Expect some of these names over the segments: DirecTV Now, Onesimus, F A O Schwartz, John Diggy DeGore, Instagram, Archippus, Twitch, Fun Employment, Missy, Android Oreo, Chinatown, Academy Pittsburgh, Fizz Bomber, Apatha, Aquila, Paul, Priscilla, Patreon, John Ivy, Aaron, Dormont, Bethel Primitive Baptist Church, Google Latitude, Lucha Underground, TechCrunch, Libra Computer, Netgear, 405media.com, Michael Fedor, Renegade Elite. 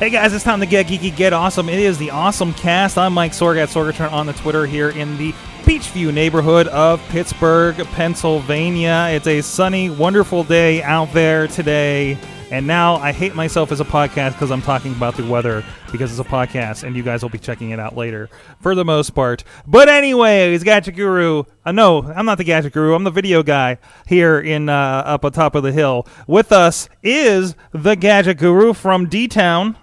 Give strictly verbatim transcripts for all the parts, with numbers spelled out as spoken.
Hey guys, it's time to get geeky, get awesome. It is the Awesome Cast. I'm Mike Sorg at Sorgatron on the Twitter here in the Beachview neighborhood of Pittsburgh, Pennsylvania. It's a sunny, wonderful day out there today. And now I hate myself as a podcast because I'm talking about the weather because it's a podcast and you guys will be checking it out later for the most part. But anyways, Gadget Guru. Uh, no, I'm not the Gadget Guru. I'm the video guy here in uh, up on top of the hill. With us is the Gadget Guru from D-Town.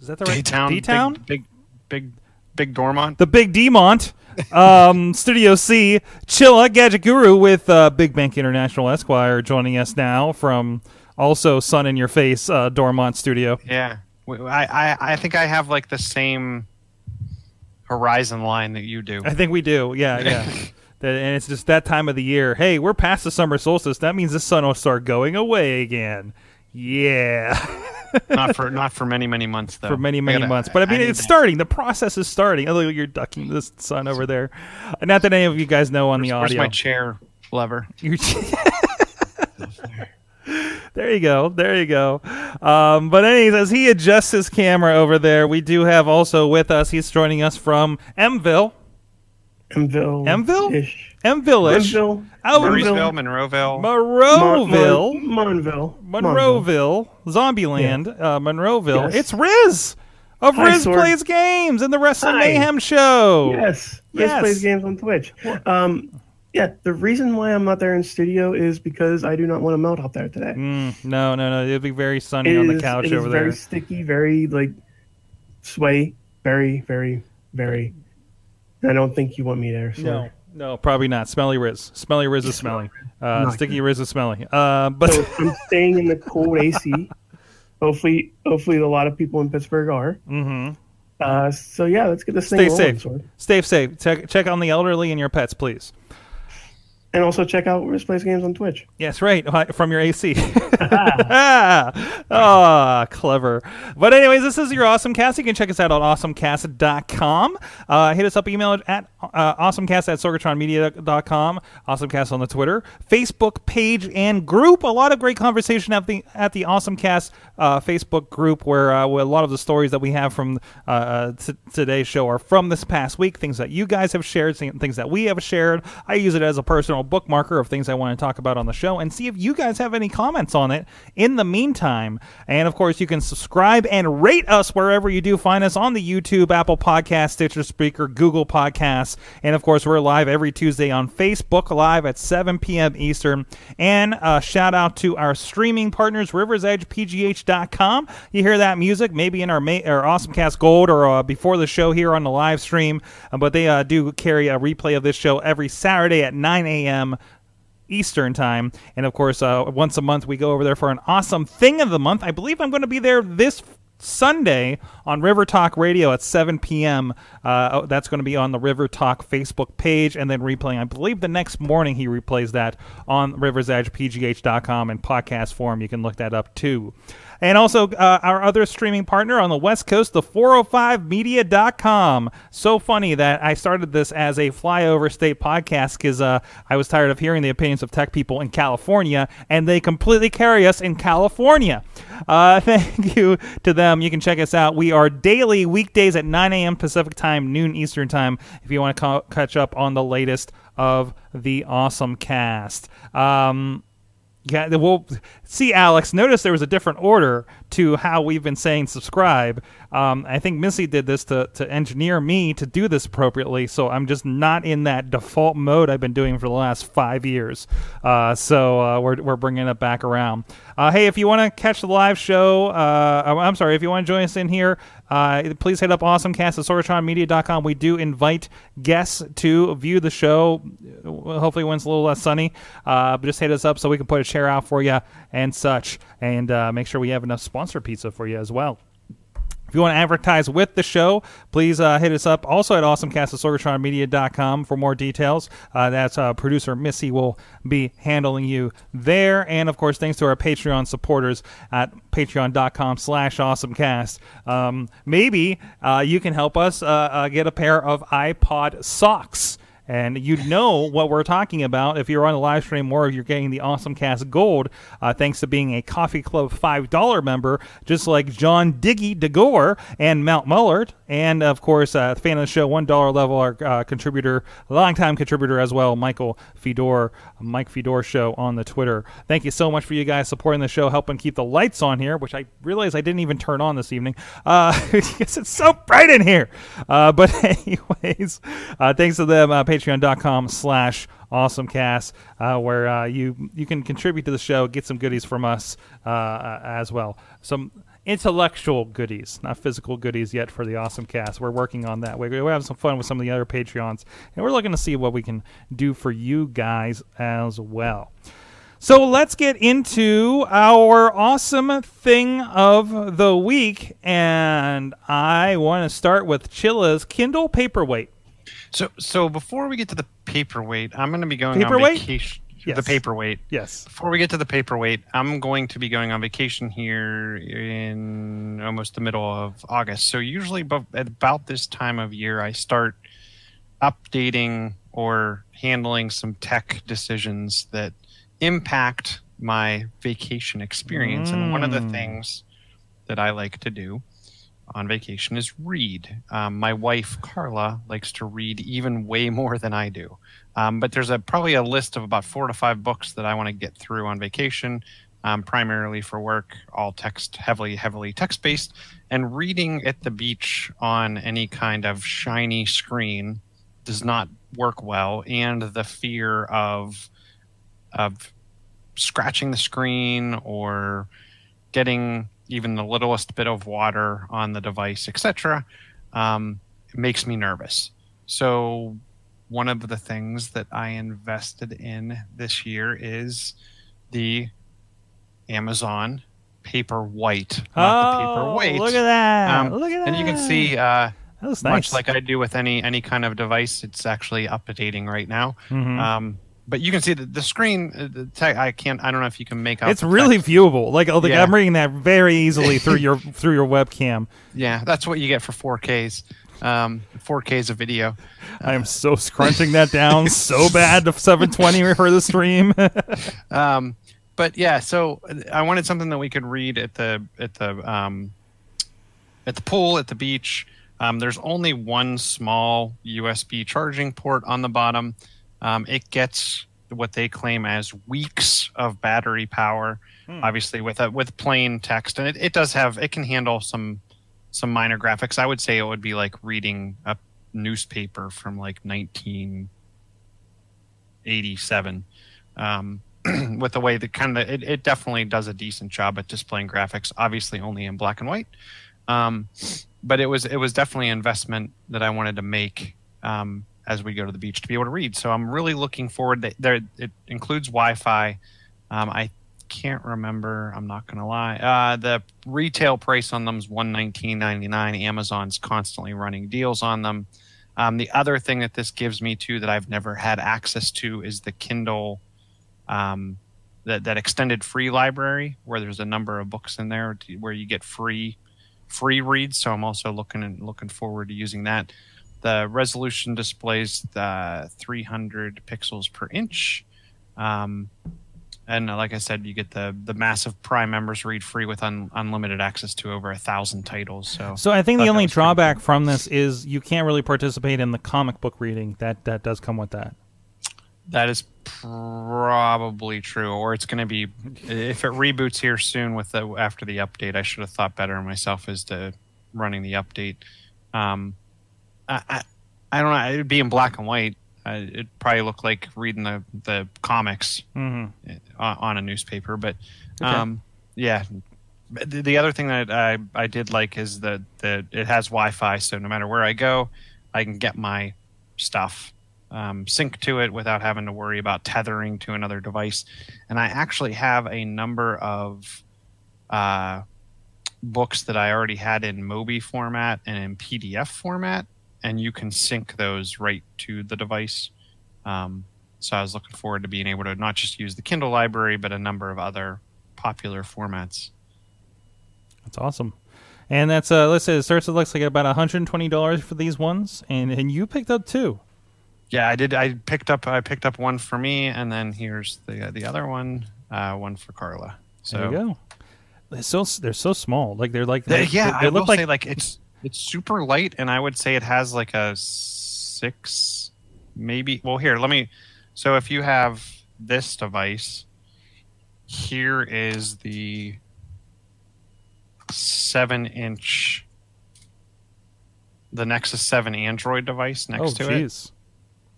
Is that the right D-Town? D-Town? Big, big, big, big Dormont. The Big D-Mont. um, Studio C. Chilla, Gadget Guru with uh, Big Bank International Esquire joining us now from also Sun in Your Face, uh, Dormont Studio. Yeah. I, I, I think I have like the same horizon line that you do. I think we do. Yeah, yeah. And it's just that time of the year. Hey, we're past the summer solstice. That means the sun will start going away again. Yeah. Not for not for many, many months, though. For many, many gotta, months. But, I mean, I it's that. starting. The process is starting. Although you're ducking the sun over there. Not that any of you guys know on where's, the audio. Where's my chair lever? There you go. There you go. Um, but anyways, as he adjusts his camera over there, we do have also with us, he's joining us from Mville. Mville. Mville? Mville-ish. Monroeville. Monroeville. Monroeville. Monroeville. Monroeville. Zombieland. Yeah. Uh, Monroeville. Yes. It's Riz of Hi, Riz Sword. Plays Games and the Wrestling Hi. Mayhem Show. Yes. Riz yes. Plays Games on Twitch. Um, yeah, the reason why I'm not there in studio is because I do not want to melt out there today. Mm, no, no, no. It'll be very sunny it on is, the couch over there. It is very sticky, very, like, sweaty. Very, very, very. I don't think you want me there. So. No. No, probably not. Smelly Riz. Smelly Riz is smelly. Uh, sticky good. Riz is smelly. Uh, but so I'm staying in the cold A C. Hopefully, hopefully a lot of people in Pittsburgh are. Mm-hmm. Uh, so, yeah, let's get this Stay thing rolling. Stay safe. Stay safe. Check, check on the elderly and your pets, please. And also check out Riz Plays Games on Twitch. Yes, right. From your A C. Ah, oh, clever. But anyways, this is your Awesome Cast. You can check us out on awesome cast dot com. Uh, hit us up email at uh, awesomecast at sorgatron media dot com. Awesomecast on the Twitter. Facebook page and group. A lot of great conversation at the, at the Awesomecast uh, Facebook group where, uh, where a lot of the stories that we have from uh, t- today's show are from this past week. Things that you guys have shared, things that we have shared. I use it as a personal bookmarker of things I want to talk about on the show and see if you guys have any comments on it in the meantime. And of course, you can subscribe and rate us wherever you do find us on the YouTube, Apple Podcasts, Stitcher Speaker, Google Podcasts. And of course, we're live every Tuesday on Facebook Live at seven p.m. Eastern. And uh, shout out to our streaming partners, rivers edge p g h dot com. You hear that music maybe in our, ma- our Awesomecast Gold or uh, before the show here on the live stream. Uh, but they uh, do carry a replay of this show every Saturday at nine a.m. Eastern time. And of course, uh, once a month we go over there for an awesome thing of the month. I believe I'm going to be there this Sunday on River Talk Radio at seven p.m. Uh, that's going to be on the River Talk Facebook page and then replaying. I believe the next morning he replays that on rivers edge p g h dot com in podcast form. You can look that up too. And also uh, our other streaming partner on the West Coast, the four oh five media dot com. So funny that I started this as a flyover state podcast because uh, I was tired of hearing the opinions of tech people in California, and they completely carry us in California. Uh, thank you to them. You can check us out. We are daily weekdays at nine a.m. Pacific time, noon Eastern time, if you want to co- catch up on the latest of the Awesome Cast. Um, yeah, well, see, Alex, notice there was a different order to how we've been saying subscribe. Um, I think Missy did this to, to engineer me to do this appropriately, so I'm just not in that default mode I've been doing for the last five years. Uh, so uh, we're we're bringing it back around. Uh, hey, if you want to catch the live show, uh, I'm sorry, if you want to join us in here, uh, please hit up awesome cast at sorgatron media dot com. We do invite guests to view the show, hopefully when it's a little less sunny. Uh, but just hit us up so we can put a chair out for you and such, and uh, make sure we have enough sponsor pizza for you as well. If you want to advertise with the show, please uh, hit us up also at awesome cast at sorgatron media dot com for more details. Uh, that's uh, producer Missy will be handling you there. And, of course, thanks to our Patreon supporters at patreon dot com slash awesome cast. Um, maybe uh, you can help us uh, uh, get a pair of iPod socks. And you know what we're talking about if you're on the live stream or if you're getting the AwesomeCast Gold, uh, thanks to being a Coffee Club five dollar member, just like John Diggy DeGore and Mount Mullard. And, of course, uh, fan of the show, one dollar level, our uh, contributor, longtime contributor as well, Michael Fedor, Mike Fedor Show on the Twitter. Thank you so much for you guys supporting the show, helping keep the lights on here, which I realize I didn't even turn on this evening uh, because it's so bright in here. Uh, but anyways, uh, thanks to them, uh, patreon dot com slash awesomecast, uh, where uh, you, you can contribute to the show, get some goodies from us uh, as well. Some intellectual goodies, not physical goodies yet for the Awesome Cast. We're working on that. We're having some fun with some of the other Patreons, and we're looking to see what we can do for you guys as well. So let's get into our awesome thing of the week, and I want to start with Chilla's Kindle Paperwhite. So so before we get to the Paperwhite, I'm going to be going paperweight? on vacation. Yes. The Paperwhite. Yes. Before we get to the Paperwhite, I'm going to be going on vacation here in almost the middle of August. So usually b- at about this time of year, I start updating or handling some tech decisions that impact my vacation experience. Mm. And one of the things that I like to do on vacation is read. Um, my wife, Carla, likes to read even way more than I do. Um, but there's a probably a list of about four to five books that I want to get through on vacation, um, primarily for work, all text, heavily, heavily text-based. And reading at the beach on any kind of shiny screen does not work well. And the fear of of scratching the screen or getting even the littlest bit of water on the device, et cetera, um, makes me nervous. So one of the things that I invested in this year is the Amazon Paperwhite. Not oh, the Paperwhite. Look at that. Um, look at that. And you can see, uh, that was nice. Much like I do with any any kind of device, it's actually updating right now. Mm-hmm. Um, But you can see that the screen, the tech, I can't. I don't know if you can make out. It's really viewable. Like, like yeah. I'm reading that very easily through your through your webcam. Yeah, that's what you get for four Ks. Um, four Ks of video. I am uh, so scrunching that down so bad to seven twenty for the stream. um, but yeah, so I wanted something that we could read at the at the um, at the pool, at the beach. Um, there's only one small U S B charging port on the bottom. Um, it gets what they claim as weeks of battery power, hmm. obviously with a, with plain text, and it, it does have it can handle some some minor graphics. I would say it would be like reading a newspaper from like nineteen eighty-seven. Um, with the way that kind of it, it definitely does a decent job at displaying graphics, obviously only in black and white. Um, but it was it was definitely an investment that I wanted to make. Um, as we go to the beach to be able to read. So I'm really looking forward that there, it includes Wi-Fi. Um, I can't remember. I'm not going to lie. Uh, the retail price on them is one hundred nineteen dollars and ninety-nine cents. Amazon's constantly running deals on them. Um, the other thing that this gives me too that I've never had access to is the Kindle, um, that, that extended free library where there's a number of books in there to, where you get free, free reads. So I'm also looking and looking forward to using that. The resolution displays the three hundred pixels per inch. Um, and like I said, you get the, the massive Prime members read free with un, unlimited access to over one thousand titles. So so I think I the only drawback cool. from this is you can't really participate in the comic book reading. That that does come with that. That is probably true, or it's going to be, if it reboots here soon with the, after the update. I should have thought better of myself as to running the update. Um, I, I I don't know. It'd be in black and white. Uh, it'd probably look like reading the the comics mm-hmm. on, on a newspaper. But um, okay. yeah, the, the other thing that I I did like is that the it has Wi-Fi, so no matter where I go, I can get my stuff. Um, sync to it without having to worry about tethering to another device. And I actually have a number of uh, books that I already had in Mobi format and in P D F format, and you can sync those right to the device. Um, so I was looking forward to being able to not just use the Kindle library, but a number of other popular formats. That's awesome. And that's uh, let's say it starts it looks like about one hundred twenty dollars for these ones, and, and you picked up two. Yeah, I did. I picked up. I picked up one for me, and then here's the the other one, uh, one for Carla. So there you go. They're so they're so small. Like they're like they, they, yeah. They, they I look will like, say like it's it's super light, and I would say it has like a six, maybe. Well, here let me. So if you have this device, here is the seven inch, the Nexus seven Android device next oh, to geez. it.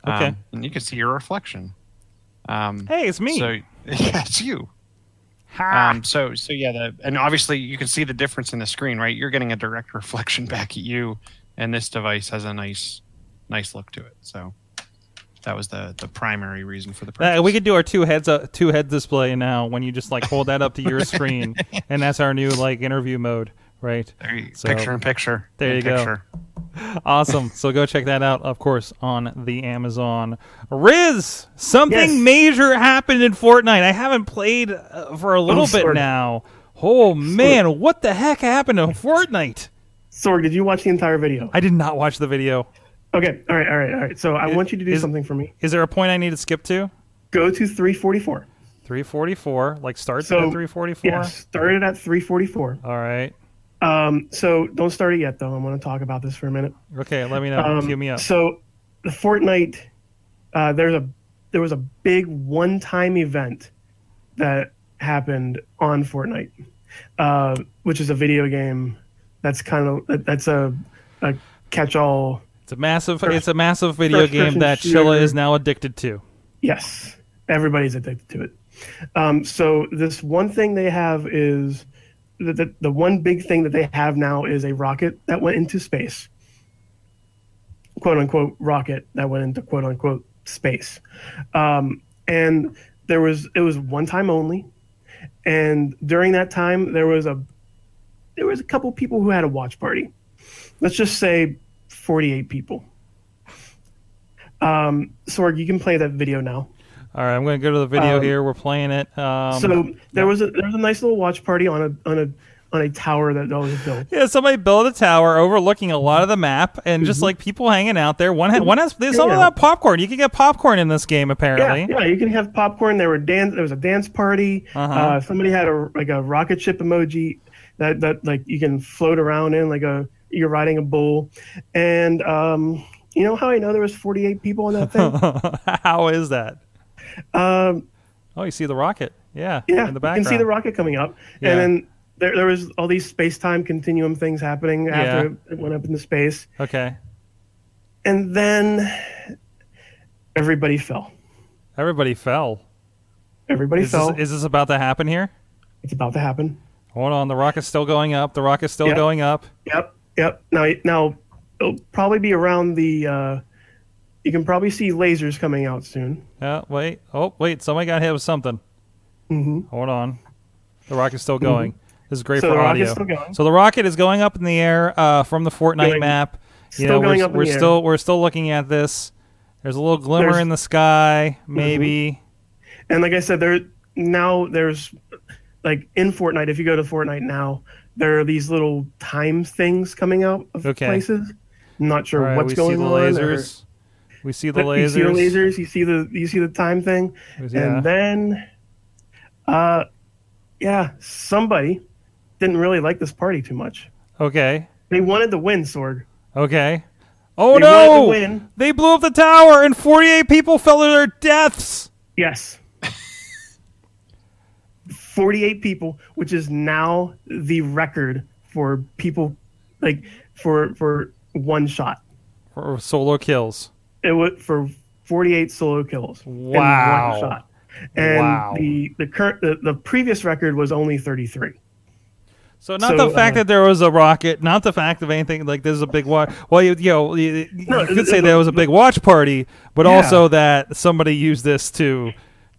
Okay, um, and you can see your reflection. Um, hey, it's me. So yeah, it's you. Ha. Um, so so yeah, the, and obviously you can see the difference in the screen, right? You're getting a direct reflection back at you, and this device has a nice, nice look to it. So that was the, the primary reason for the purchase. Uh, we could do our two heads uh, two head display now. When you just like hold that up to your screen, and that's our new like interview mode, right? There you, so, picture in picture. There in you picture. go. Awesome. So go check that out, of course, on the Amazon. Riz, something yes. major happened in Fortnite. I haven't played uh, for a little oh, bit Sorg. now. Oh, man. Sorg. What the heck happened to Fortnite? Sorg, did you watch the entire video? I did not watch the video. Okay. All right. All right. All right. So I it, want you to do is, something for me. Is there a point I need to skip to? Go to three forty-four. three forty-four. Like start so, at three forty-four? Yeah, start it at three forty-four. All right. Um, so don't start it yet, though. I'm going to talk about this for a minute. Okay, let me know. Um, Cue me up. So the Fortnite, uh, there's a there was a big one-time event that happened on Fortnite, uh, which is a video game that's kind of that's a, a catch-all. It's a massive. First, it's a massive video game that Chilla is now addicted to. Yes, everybody's addicted to it. Um, so this one thing they have is. The, the the one big thing that they have now is a rocket that went into space, quote unquote rocket that went into quote unquote space, um, and there was it was one time only, and during that time there was a there was a couple people who had a watch party, let's just say forty-eight people. Um, Sorg, you can play that video now. All right, I'm going to go to the video um, here. We're playing it. Um, so there yeah. was a there was a nice little watch party on a on a on a tower that was built. Yeah, somebody built a tower overlooking a lot of the map, and mm-hmm. just like people hanging out there. One had one has there's all about popcorn. You can get popcorn in this game apparently. Yeah, yeah you can have popcorn. There were dance. There was a dance party. Uh-huh. Uh, somebody had a like a rocket ship emoji that that like you can float around in like a you're riding a bull, and um, you know how I know there was forty-eight people on that thing? How is that? Um, oh, you see the rocket, yeah, yeah. In the background, you can see the rocket coming up, yeah. and then there, there was all these space-time continuum things happening after yeah. it went up into space. Okay, and then everybody fell. Everybody fell. Everybody is fell. This, is this about to happen here? It's about to happen. Hold on, the rocket's still going up. The rocket's still yep. going up. Yep, yep. Now, now it'll probably be around the. Uh, You can probably see lasers coming out soon. Yeah, uh, wait. Oh, wait. Somebody got hit with something. Mm-hmm. Hold on. The rocket's still going. Mm-hmm. This is great so for audio. Still going. So the rocket is going up in the air uh, from the Fortnite going, map. Still you know, going we're, up in we're the still, air. We're still looking at this. There's a little glimmer there's, in the sky, maybe. Mm-hmm. And like I said, there now there's, like in Fortnite, if you go to Fortnite now, there are these little time things coming out of okay. places. I'm not sure right, what's going on. We see the lasers. Or, We see the lasers. You see the lasers. You see the you see the time thing, yeah. and then, uh, yeah, somebody didn't really like this party too much. Okay. They wanted to win, Sorg. Okay. Oh, they no! Win. They blew up the tower and forty-eight people fell to their deaths. Yes. forty-eight people, which is now the record for people, like, for for one shot. For solo kills. It was for forty-eight solo kills. Wow. In one shot. And wow. the the, cur- the the previous record was only thirty-three. So not so, the fact uh, that there was a rocket, not the fact of anything, like there's a big watch. Well, you, you know, you, no, you could it, say it, there was a big watch party, but yeah. also that somebody used this to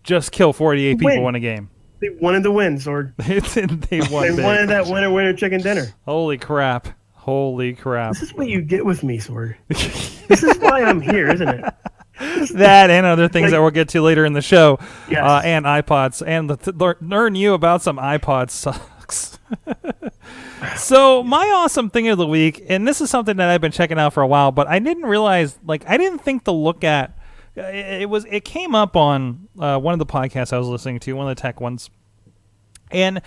just kill forty-eight win. people in a game. They wanted to win, Sorg. they won they wanted that winner, winner, chicken dinner. Holy crap. Holy crap. This is what you get with me, Sorg. This is why I'm here, isn't it? That and other things like, that we'll get to later in the show. Yes. Uh, and iPods. And th- learn you about some iPod sucks. So my awesome thing of the week, and this is something that I've been checking out for a while, but I didn't realize, like, I didn't think to look at. It, it was it came up on uh, one of the podcasts I was listening to, one of the tech ones. And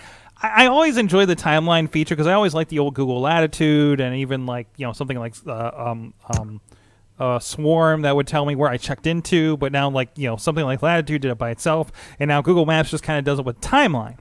I, I always enjoy the timeline feature because I always like the old Google Latitude and even, like, you know, something like uh, um um. Uh, Swarm that would tell me where I checked into, but now, like, you know, something like Latitude did it by itself, and now Google Maps just kind of does it with timeline.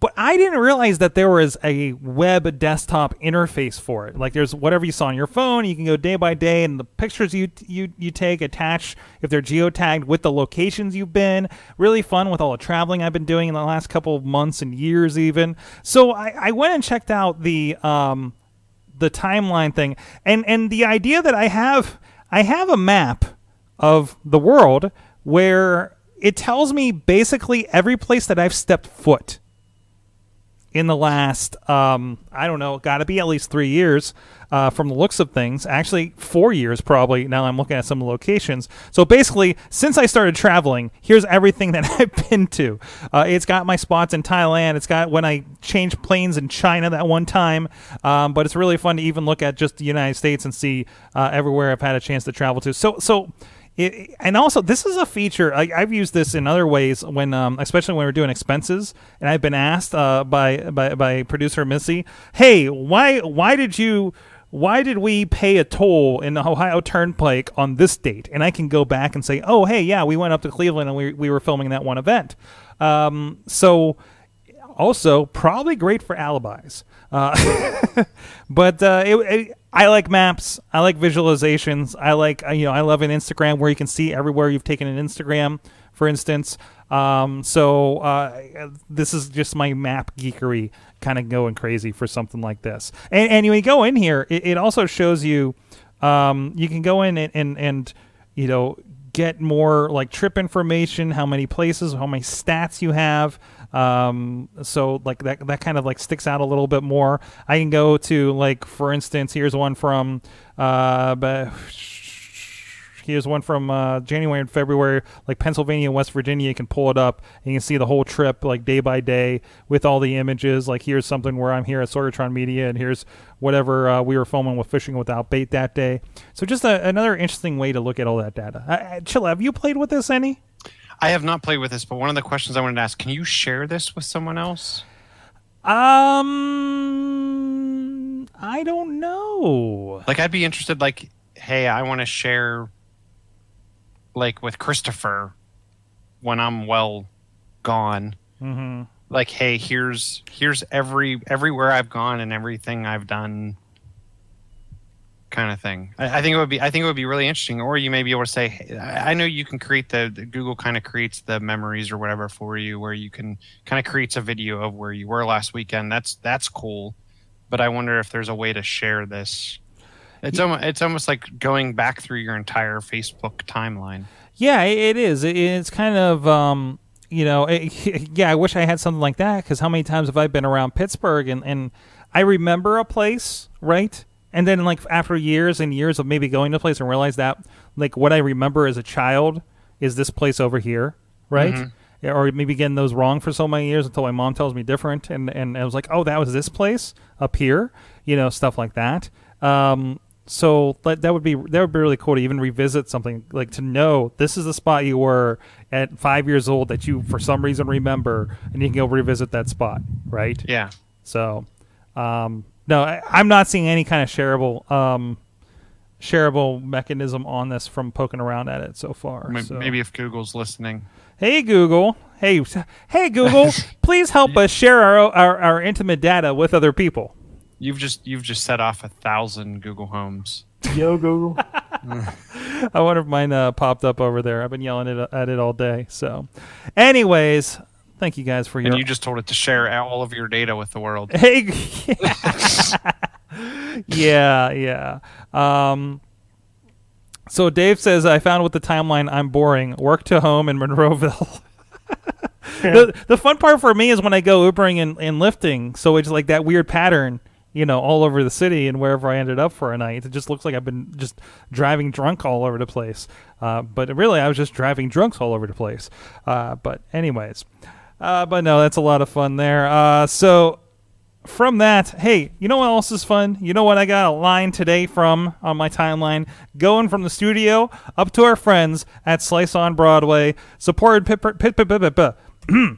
But I didn't realize that there was a web desktop interface for it. Like, there's whatever you saw on your phone, you can go day by day, and the pictures you you you take attach if they're geotagged with the locations you've been. Really fun with all the traveling I've been doing in the last couple of months and years even. So I, I went and checked out the um the timeline thing, and and the idea that I have. I have a map of the world where it tells me basically every place that I've stepped foot in the last, um, I don't know, got to be at least three years uh, from the looks of things. Actually, four years probably. Now I'm looking at some locations. So basically, since I started traveling, here's everything that I've been to. Uh, it's got my spots in Thailand. It's got when I changed planes in China that one time. Um, but it's really fun to even look at just the United States and see uh, everywhere I've had a chance to travel to. So, so. It, and also, this is a feature. I, I've used this in other ways when, um, especially when we're doing expenses. And I've been asked uh, by, by by producer Missy, "Hey, why why did you why did we pay a toll in the Ohio Turnpike on this date?" And I can go back and say, "Oh, hey, yeah, we went up to Cleveland and we we were filming that one event." Um, so, also probably great for alibis. Uh, but uh, it. it I like maps. I like visualizations. I like, you know, I love an Instagram where you can see everywhere you've taken an Instagram, for instance. Um, so uh, this is just my map geekery kind of going crazy for something like this. And, and when you go in here, it, it also shows you, um, you can go in and, and, and, you know, get more like trip information, how many places, how many stats you have. Um, so like that, that kind of like sticks out a little bit more. I can go to, like, for instance, here's one from, uh, but here's one from, uh, January and February, like Pennsylvania and West Virginia. You can pull it up and you can see the whole trip, like day by day with all the images. Like, here's something where I'm here at Sorgatron Media and here's whatever, uh, we were filming with Fishing Without Bait that day. So just a, another interesting way to look at all that data. Uh, Chilla, have you played with this any? I have not played with this, but one of the questions I wanted to ask, can you share this with someone else? Um, I don't know. Like, I'd be interested, like, hey, I want to share, like, with Christopher when I'm well gone. Mm-hmm. Like, hey, here's here's every everywhere I've gone and everything I've done kind of thing. I, I think it would be. I think it would be really interesting. Or you may be able to say, hey, I know you can create the, the Google kind of creates the memories or whatever for you, where you can kind of creates a video of where you were last weekend. That's that's cool. But I wonder if there's a way to share this. It's yeah. almost it's almost like going back through your entire Facebook timeline. Yeah, it is. It's kind of. Um... You know, it, yeah, I wish I had something like that, because how many times have I been around Pittsburgh and, and I remember a place, right? And then, like, after years and years of maybe going to a place and realize that, like, what I remember as a child is this place over here, right? Mm-hmm. Yeah, or maybe getting those wrong for so many years until my mom tells me different. And, and I was like, oh, that was this place up here, you know, stuff like that. Um, so that, that would be that would be really cool to even revisit something, like to know this is the spot you were at five years old that you for some reason remember, and you can go revisit that spot, right? Yeah. So, um, no, I, I'm not seeing any kind of shareable um, shareable mechanism on this from poking around at it so far. Maybe, so. maybe if Google's listening. Hey, Google. Hey, hey, Google. Please help us share our, our our intimate data with other people. You've just you've just set off a thousand Google Homes. Yo, Google. I wonder if mine uh, popped up over there. I've been yelling it, at it all day. So, anyways, thank you guys for your. And you just told it to share all of your data with the world. Hey. Yeah, yeah. Um, so Dave says, I found with the timeline, I'm boring. Work to home in Monroeville. Yeah. The the fun part for me is when I go Ubering and, and lifting. So it's like that weird pattern, you know, all over the city and wherever I ended up for a night. It just looks like I've been just driving drunk all over the place. Uh, but really, I was just driving drunks all over the place. Uh, but anyways. Uh, but no, that's a lot of fun there. Uh, so... From that, hey, you know what else is fun? You know what I got a line today from on my timeline? Going from the studio up to our friends at Slice on Broadway, supported Pittsburgh. Pit, pit, pit, pit, pit.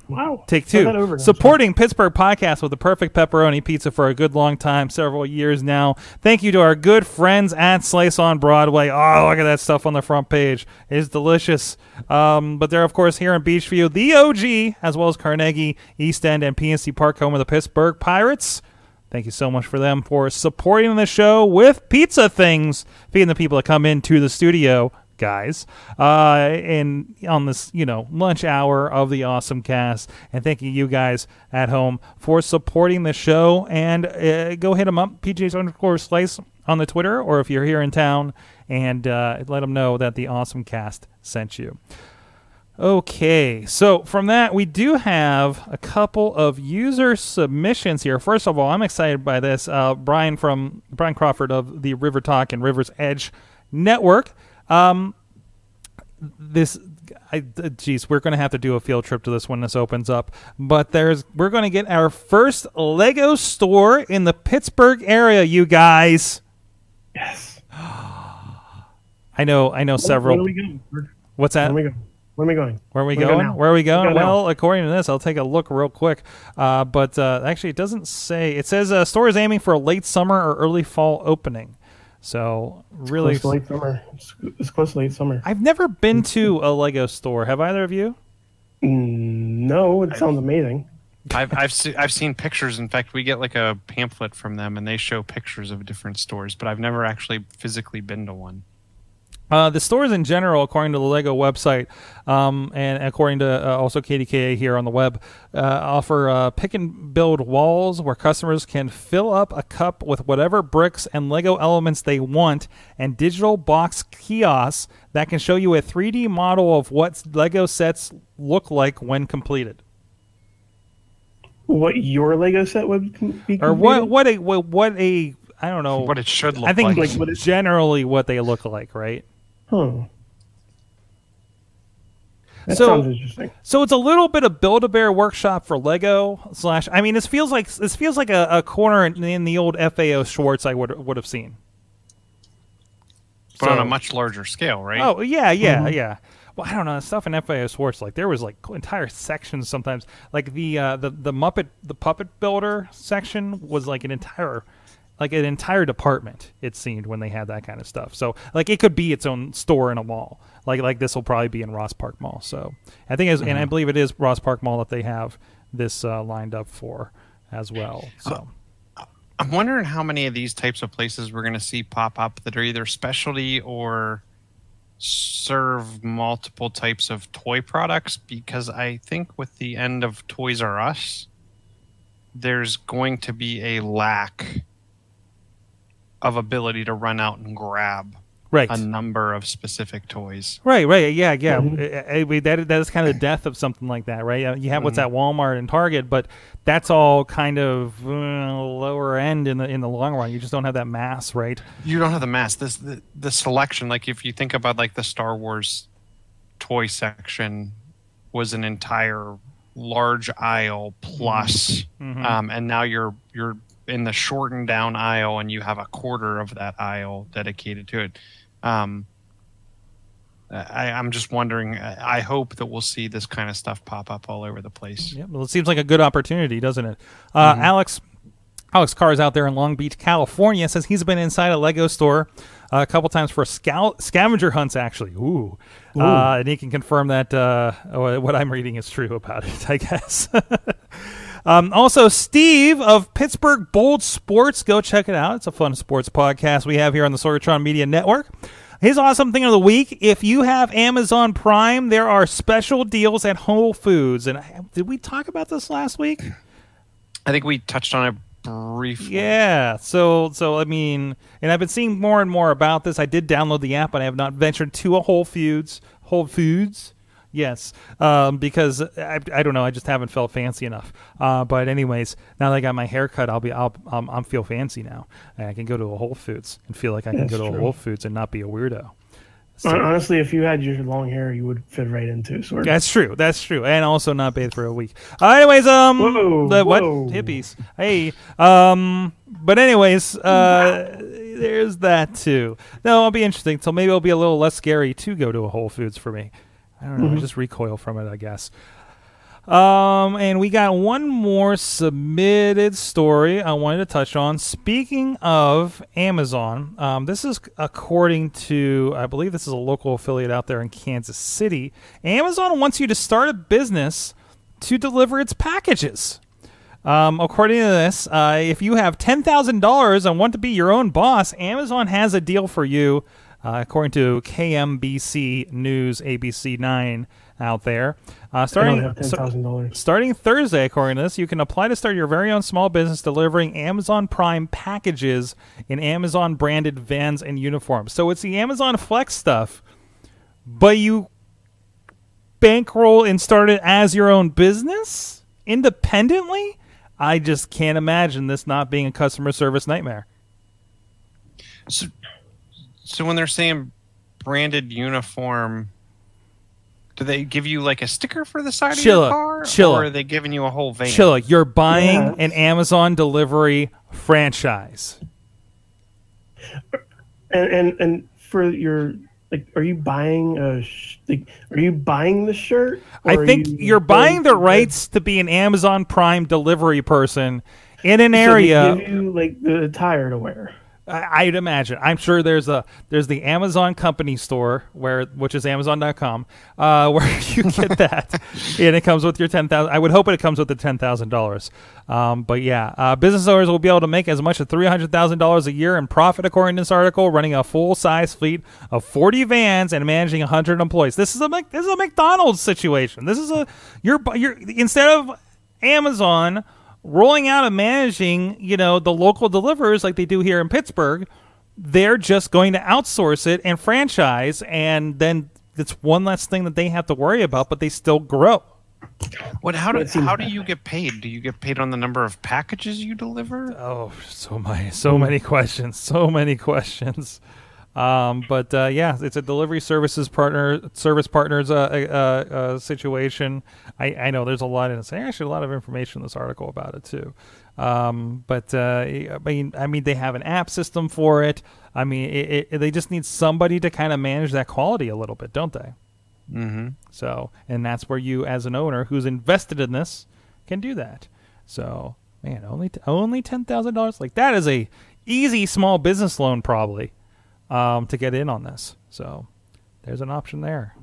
Wow. Take two. Over, supporting Pittsburgh podcasts with the perfect pepperoni pizza for a good long time, several years now. Thank you to our good friends at Slice on Broadway. Oh, look at that stuff on the front page. It's delicious. Um, but they're, of course, here in Beachview, the O G, as well as Carnegie, East End, and P N C Park, home of the Pittsburgh Pirates. Thank you so much for them for supporting the show with pizza things, feeding the people that come into the studio. Guys, uh, and on this, you know, lunch hour of the Awesome Cast, and thanking you guys at home for supporting the show. And uh, go hit them up, P J's underscore Slice on the Twitter, or if you're here in town, and uh, let them know that the Awesome Cast sent you. Okay, so from that, we do have a couple of user submissions here. First of all, I'm excited by this. Uh, Brian from Brian Crawford of the River Talk and River's Edge Network. Um, this, I, geez, we're going to have to do a field trip to this when this opens up, but there's, we're going to get our first Lego store in the Pittsburgh area, you guys. Yes. I know, I know when, several. Where are we going? What's that? Where are we going? Where are we going? Where are we going? going Where are we going? Well, now. According to this, I'll take a look real quick. Uh, but, uh, actually it doesn't say, it says, uh, store is aiming for a late summer or early fall opening. So really, it's close to late summer. It's, it's close to late summer. I've never been to a Lego store. Have either of you? No, it sounds amazing. I've I've se- I've seen pictures. In fact, we get like a pamphlet from them, and they show pictures of different stores. But I've never actually physically been to one. Uh, the stores in general, according to the Lego website, um, and according to uh, also K D K A here on the web, uh, offer uh, pick and build walls where customers can fill up a cup with whatever bricks and Lego elements they want, and digital box kiosks that can show you a three D model of what Lego sets look like when completed. What your Lego set would be completed? Or what, what a what, what a I don't know what it should look like. I think like. Like, generally what they look like, right? Hmm. That so, sounds interesting. So it's a little bit of Build-A-Bear Workshop for Lego slash. I mean, this feels like this feels like a, a corner in, in the old F A O Schwartz I would would have seen, but so, on a much larger scale, right? Oh yeah, yeah, mm-hmm. yeah. Well, I don't know stuff in F A O Schwartz. Like there was like entire sections sometimes. Like the uh, the the Muppet the Puppet Builder section was like an entire. Like an entire department, it seemed, when they had that kind of stuff. So, like, it could be its own store in a mall. Like, like this will probably be in Ross Park Mall. So, I think, as mm-hmm. and I believe it is Ross Park Mall that they have this uh, lined up for as well. So, uh, I'm wondering how many of these types of places we're going to see pop up that are either specialty or serve multiple types of toy products. Because I think with the end of Toys R Us, there's going to be a lack of ability to run out and grab right. a number of specific toys. Right, right, yeah, yeah. Mm-hmm. It, it, that, that is kind of the death of something like that, right? You have what's mm-hmm. at Walmart and Target, but that's all kind of uh, lower end in the in the long run. You just don't have that mass, right? You don't have the mass. This the, the selection, like if you think about like the Star Wars toy section was an entire large aisle plus, mm-hmm. um, and now you're you're in the shortened down aisle, and you have a quarter of that aisle dedicated to it. Um, I, I'm just wondering, I hope that we'll see this kind of stuff pop up all over the place. Yeah, well, it seems like a good opportunity, doesn't it? Uh, mm-hmm. Alex Alex Carr is out there in Long Beach, California, says he's been inside a Lego store uh, a couple times for scal- scavenger hunts, actually. Ooh. Ooh. Uh, and he can confirm that uh, what I'm reading is true about it, I guess. Um, also, Steve of Pittsburgh Bold Sports. Go check it out. It's a fun sports podcast we have here on the Sorgatron Media Network. His awesome thing of the week, if you have Amazon Prime, there are special deals at Whole Foods. And did we talk about this last week? I think we touched on it briefly. Yeah. So, so I mean, and I've been seeing more and more about this. I did download the app, but I have not ventured to a Whole Foods. Whole Foods. Yes, um, because I, I don't know, I just haven't felt fancy enough. Uh, but anyways, now that I got my hair cut, I'll be I'll um, I'm feel fancy now. And I can go to a Whole Foods and feel like I can That's go to true. a Whole Foods and not be a weirdo. So, honestly, if you had your long hair, you would fit right into sort of. That's true. That's true, and also not bathe for a week. Uh, anyways, um, whoa, the, what whoa. hippies? Hey, um, but anyways, uh, wow. there's that too. No, it'll be interesting. So maybe it'll be a little less scary to go to a Whole Foods for me. I don't know. Mm-hmm. I just recoil from it, I guess. Um, and we got one more submitted story I wanted to touch on. Speaking of Amazon, um, this is according to, I believe this is a local affiliate out there in Kansas City. Amazon wants you to start a business to deliver its packages. Um, according to this, uh, if you have ten thousand dollars and want to be your own boss, Amazon has a deal for you. Uh, according to K M B C News, A B C nine out there, uh, starting so, starting Thursday, according to this, you can apply to start your very own small business delivering Amazon Prime packages in Amazon branded vans and uniforms. So it's the Amazon Flex stuff, but you bankroll and start it as your own business independently. I just can't imagine this not being a customer service nightmare. So. So when they're saying branded uniform, do they give you like a sticker for the side Chilla, of your car? Chilla. Or are they giving you a whole van? Chilla, you're buying yes. an Amazon delivery franchise. And and, and for your like, are you buying a sh- like, are you buying the shirt? Or I think you you're buying the rights to be an Amazon Prime delivery person in an so area. They give you like the attire to wear. I'd imagine. I'm sure there's a there's the Amazon company store where which is Amazon dot com uh, where you get that, and it comes with your ten thousand. I would hope it comes with the ten thousand um, dollars. But yeah, uh, business owners will be able to make as much as three hundred thousand dollars a year in profit, according to this article. Running a full size fleet of forty vans and managing a hundred employees. This is a this is a McDonald's situation. This is a you're you're instead of Amazon. Rolling out and managing, you know, the local deliverers like they do here in Pittsburgh, they're just going to outsource it and franchise, and then it's one less thing that they have to worry about, but they still grow. What? How do how do you get paid? Do you get paid on the number of packages you deliver? Oh, so my so many questions, so many questions. Um, but uh, yeah, it's a delivery services partner, service partners uh, uh, uh, situation. I, I know there's a lot in this. Actually, a lot of information in this article about it too. Um, but uh, I mean, I mean, they have an app system for it. I mean, it, it, they just need somebody to kind of manage that quality a little bit, don't they? Mm-hmm. So, and that's where you, as an owner who's invested in this, can do that. So, man, only t- only ten thousand dollars. Like that is a easy small business loan, probably. Um, to get in on this. So there's an option there.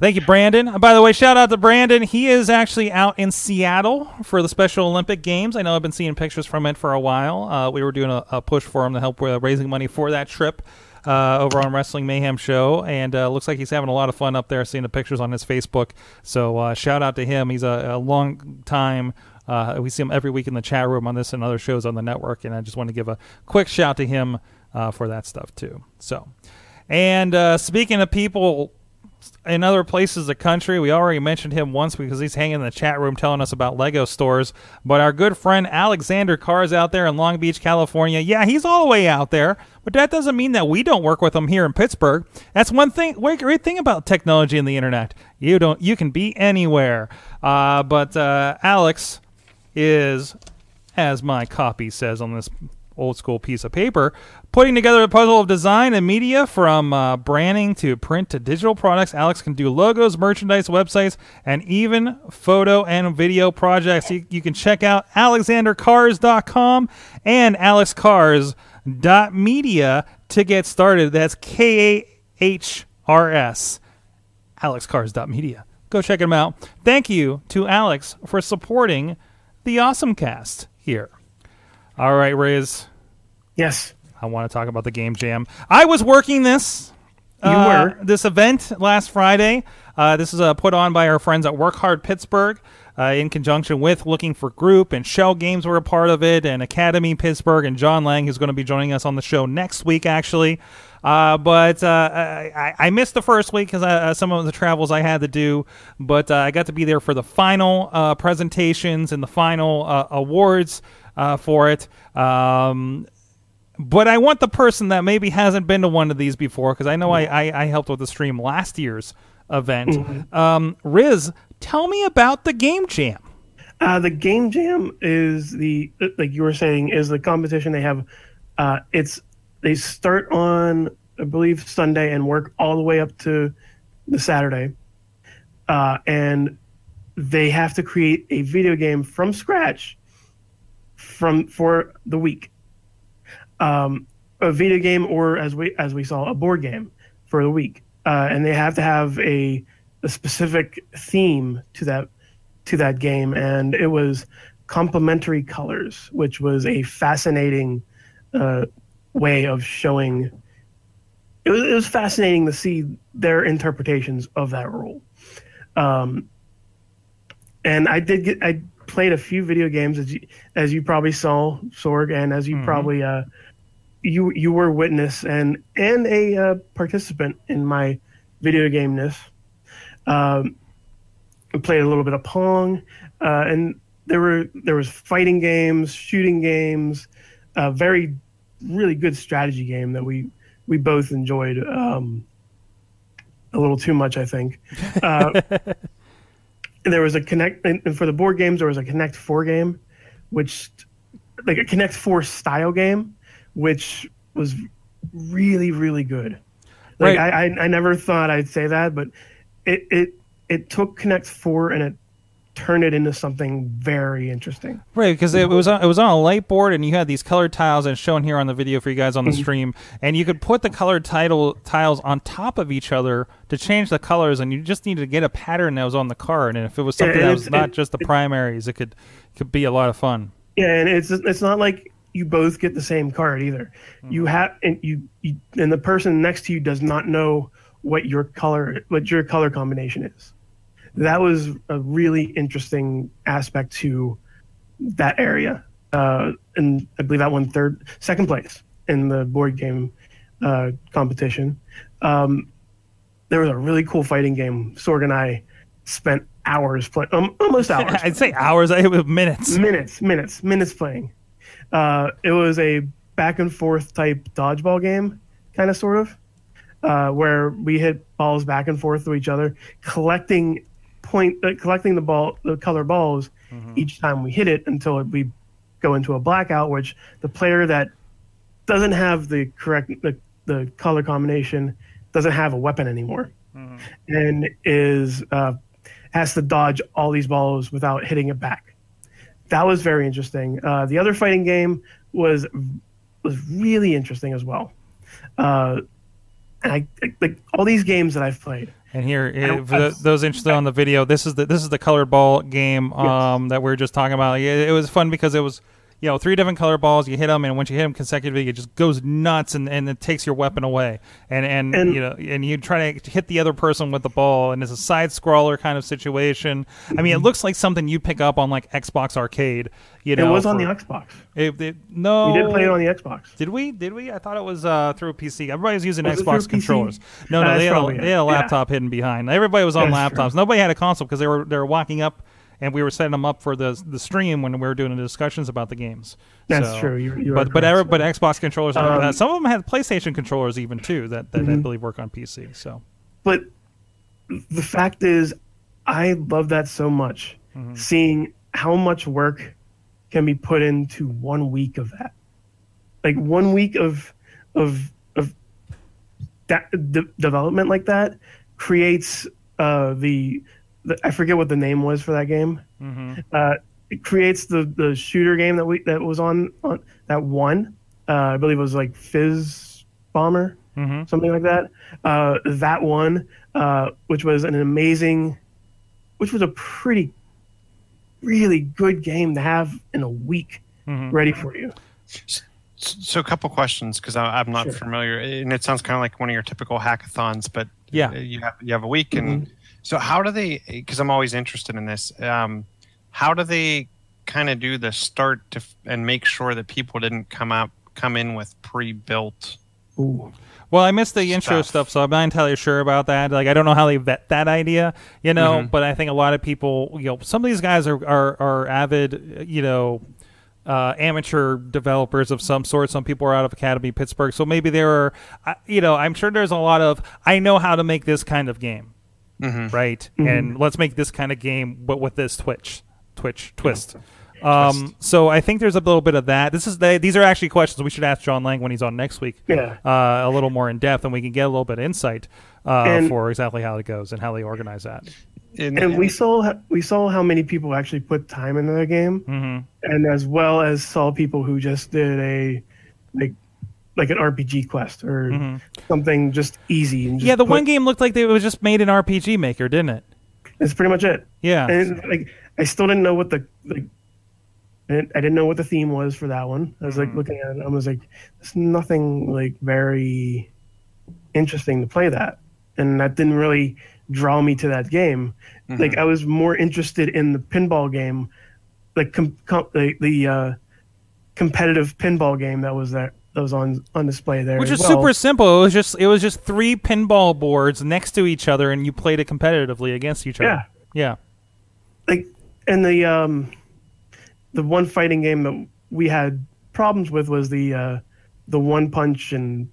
Thank you, Brandon. Uh, by the way, shout out to Brandon. He is actually out in Seattle for the Special Olympic Games. I know I've been seeing pictures from it for a while. Uh, we were doing a, a push for him to help with raising money for that trip uh, over on Wrestling Mayhem Show. And uh, looks like he's having a lot of fun up there, seeing the pictures on his Facebook. So uh, shout out to him. He's a, a long time uh, we see him every week in the chat room on this and other shows on the network. And I just want to give a quick shout to him Uh, for that stuff too. So, and uh, speaking of people in other places of the country, we already mentioned him once because he's hanging in the chat room telling us about Lego stores. But our good friend Alexander Carr's out there in Long Beach, California. Yeah, he's all the way out there, but that doesn't mean that we don't work with him here in Pittsburgh. That's one thing. One great thing about technology and the internet, you don't you can be anywhere. Uh, but uh, Alex is, as my copy says on this old school piece of paper, putting together a puzzle of design and media from uh, branding to print to digital products. Alex can do logos, merchandise, websites, and even photo and video projects. You, you can check out alexander cars dot com and alex cars dot media to get started. That's K A H R S, alex cars dot media. Go check them out. Thank you to Alex for supporting the AwesomeCast here. All right, Riz. Yes. I want to talk about the game jam. I was working this. You uh, were. This event last Friday. Uh, this is uh, put on by our friends at Work Hard Pittsburgh uh, in conjunction with Looking for Group, and Shell Games were a part of it, and Academy Pittsburgh, and John Lang, who's going to be joining us on the show next week, actually. Uh, but uh, I, I missed the first week because uh, some of the travels I had to do, but uh, I got to be there for the final uh, presentations and the final uh, awards uh, for it. Um, but I want the person that maybe hasn't been to one of these before, because I know I, I, I helped with the stream last year's event. Mm-hmm. Um, Riz, tell me about the Game Jam. Uh, the Game Jam is the, like you were saying, is the competition they have. Uh, it's They start on, I believe, Sunday and work all the way up to the Saturday. Uh, and they have to create a video game from scratch from for the week. Um, a video game, or as we as we saw, a board game for the week. Uh, and they have to have a, a specific theme to that to that game. And it was Complementary Colors, which was a fascinating uh way of showing. It was, it was fascinating to see their interpretations of that rule. Um, and I did get, I played a few video games, as you, as you probably saw, Sorg, and as you mm-hmm. probably, uh, you, you were witness and, and a uh, participant in my video game-ness. Um, I played a little bit of Pong, uh, and there were, there was fighting games, shooting games, uh, very, really good strategy game that we we both enjoyed um a little too much, I think. Uh there was a connect and for the board games there was a Connect Four game, which like a Connect Four style game, which was really really good. Like right. I, I I never thought I'd say that, but it it it took Connect Four and it turn it into something very interesting. Right, because it was on, it was on a light board, and you had these colored tiles, and shown here on the video for you guys on the stream, and you could put the colored title tiles on top of each other to change the colors, and you just needed to get a pattern that was on the card, and if it was something that was not it, just the it, primaries, it could could be a lot of fun. Yeah, and it's it's not like you both get the same card either. Mm-hmm. You have and you, you and the person next to you does not know what your color what your color combination is. That was a really interesting aspect to that area. Uh, and I believe that won third, second place in the board game uh, competition. Um, there was a really cool fighting game. Sorg and I spent hours playing, um, almost hours. I'd say hours, I was minutes. Minutes, minutes, minutes playing. Uh, it was a back and forth type dodgeball game, kind of, sort of, uh, where we hit balls back and forth to each other, collecting point uh, collecting the ball, the color balls, mm-hmm. each time we hit it until it, we go into a blackout, which the player that doesn't have the correct the, the color combination doesn't have a weapon anymore, mm-hmm. and is uh, has to dodge all these balls without hitting it back. That was very interesting. Uh, the other fighting game was was really interesting as well, uh, and I like all these games that I've played. And here, it, for the, those interested on the video, this is the this is the color ball game um, yes. that we were just talking about. It, it was fun because it was, you know, three different color balls. You hit them, and once you hit them consecutively, it just goes nuts, and, and it takes your weapon away. And, and and you know, and you try to hit the other person with the ball, and it's a side scroller kind of situation. I mean, it looks like something you pick up on like Xbox Arcade. You know, it was for, on the Xbox. It, it, no, we did play it on the Xbox. Did we? Did we? I thought it was uh, through a P C. Everybody was using was Xbox controllers. P C? No, no, uh, they, had a, they had a laptop yeah. hidden behind. Everybody was on that's laptops. True. Nobody had a console because they were they were walking up. And we were setting them up for the the stream when we were doing the discussions about the games. That's so, true. You, you but but, every, but Xbox controllers, um, uh, some of them had PlayStation controllers even too that, that mm-hmm. I believe work on P C. So, but the fact is, I love that so much. Mm-hmm. Seeing how much work can be put into one week of that, like one week of of of that de- development like that creates uh, the, the I forget what the name was for that game. Mm-hmm. Uh, it creates the, the shooter game that we that was on, on that won. Uh, I believe it was like Fizz Bomber, mm-hmm. something like that. Uh, that one, uh, which was an amazing, which was a pretty, really good game to have in a week mm-hmm. ready for you. So a couple questions, because I'm not sure. familiar, and it sounds kind of like one of your typical hackathons, but yeah. you have you have a week. Mm-hmm. And so how do they, because I'm always interested in this, um, how do they kind of do the start to and make sure that people didn't come out come in with pre-built Ooh. Well, I missed the stuff. intro stuff, so I'm not entirely sure about that. Like, I don't know how they vet that idea, you know, mm-hmm. but I think a lot of people, you know, some of these guys are, are, are avid, you know, uh, amateur developers of some sort. Some people are out of Academy Pittsburgh. So maybe there are, you know, I'm sure there's a lot of, I know how to make this kind of game, mm-hmm. right? Mm-hmm. And let's make this kind of game, but with this Twitch, Twitch twist. Yeah. Um, so I think there's a little bit of that. This is they, these are actually questions we should ask John Lang when he's on next week. Yeah. Uh, a little more in depth, and we can get a little bit of insight uh, for exactly how it goes and how they organize that. And, and we saw we saw how many people actually put time into their game, mm-hmm. and as well as saw people who just did a like like an R P G quest or mm-hmm. something just easy. And just yeah, the put, one game looked like it was just made in R P G Maker, didn't it? That's pretty much it. Yeah. And it, like I still didn't know what the like. I didn't know what the theme was for that one. I was like mm. looking at it. I was like, "There's nothing like very interesting to play that," and that didn't really draw me to that game. Mm-hmm. Like I was more interested in the pinball game, like com- com- the, the uh, competitive pinball game that was there, that was on, on display there, which is well. super simple. It was just it was just three pinball boards next to each other, and you played it competitively against each other. Yeah, yeah. Like and the. Um, The one fighting game that we had problems with was the uh, the one punch, and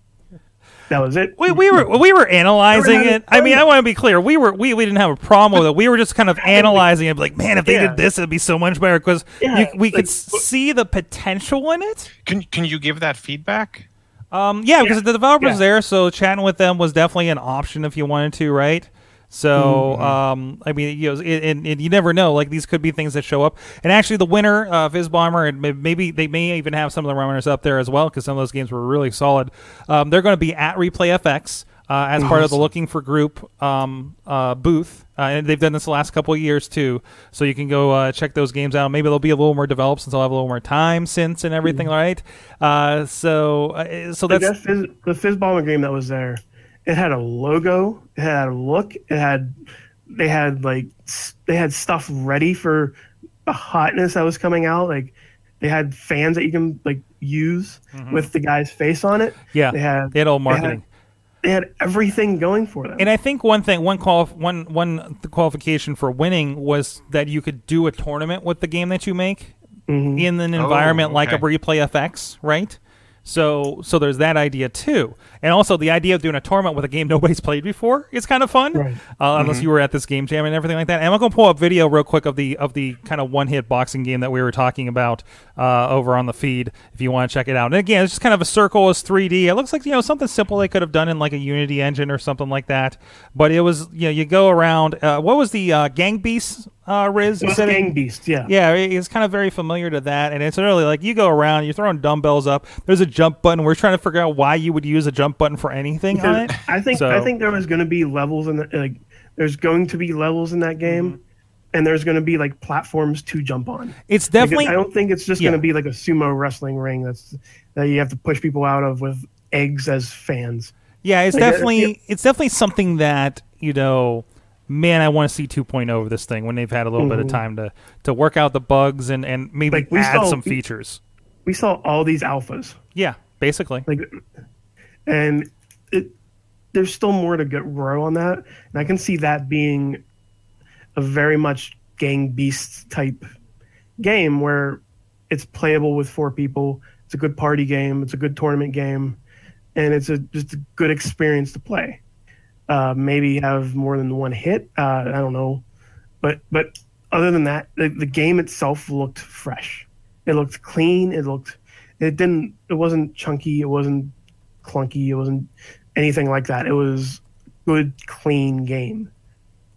that was it. We we were we were analyzing we were it. I mean, I want to be clear. We were we, we didn't have a problem with it. We were just kind of analyzing it, like, man, if they yeah. did this, it'd be so much better because yeah. we like, could see the potential in it. Can can you give that feedback? Um, yeah, yeah, because the developer's yeah. there, so chatting with them was definitely an option if you wanted to, right? So, mm-hmm. um, I mean, you know, it, and, and you never know. Like, these could be things that show up. And actually, the winner, uh, Fizz Bomber, and maybe they may even have some of the runners up there as well because some of those games were really solid. Um, they're going to be at Replay F X uh, as part of the Looking for Group um, uh, booth. Uh, and they've done this the last couple of years, too. So you can go uh, check those games out. Maybe they'll be a little more developed since I'll have a little more time since and everything, mm-hmm. right? Uh, so, uh, so that's... I guess Fizz, the Fizz Bomber game that was there. It had a logo. It had a look. It had, they had like, they had stuff ready for the hotness that was coming out. Like, they had fans that you can like use mm-hmm. with the guy's face on it. Yeah, they had, they had all marketing. They had, they had everything going for them. And I think one thing, one qual, one one the qualification for winning was that you could do a tournament with the game that you make mm-hmm. in an environment oh, okay. like a Replay F X, right? So so there's that idea, too. And also, the idea of doing a tournament with a game nobody's played before is kind of fun, right. uh, mm-hmm. unless you were at this game jam and everything like that. And I'm going to pull up video real quick of the of the kind of one-hit boxing game that we were talking about uh, over on the feed, if you want to check it out. And again, it's just kind of a circle. It's three D. It looks like, you know, something simple they could have done in, like, a Unity engine or something like that. But it was, you know, you go around. Uh, what was the uh, Gang Beasts? Uh, Riz, it Gang Beast, yeah, yeah, it's kind of very familiar to that, and it's really like you go around, you're throwing dumbbells up. There's a jump button. We're trying to figure out why you would use a jump button for anything because on it. I think so. I think there was going to be levels in the, like there's going to be levels in that game, mm-hmm. and there's going to be like platforms to jump on. It's definitely. Because I don't think it's just yeah. going to be like a sumo wrestling ring that's that you have to push people out of with eggs as fans. Yeah, it's like, definitely it, it's definitely something that you know. Man, I want to see two point oh of this thing when they've had a little mm-hmm. bit of time to, to work out the bugs and, and maybe like add saw, some features. We saw all these alphas. Yeah, basically. Like, and it, there's still more to get grow on that. And I can see that being a very much Gang Beasts type game where it's playable with four people. It's a good party game. It's a good tournament game. And it's a just a good experience to play. Uh, maybe have more than one hit. Uh, I don't know, but but other than that, the, the game itself looked fresh. It looked clean. It looked It didn't. It wasn't chunky. It wasn't clunky. It wasn't anything like that. It was a good, clean game,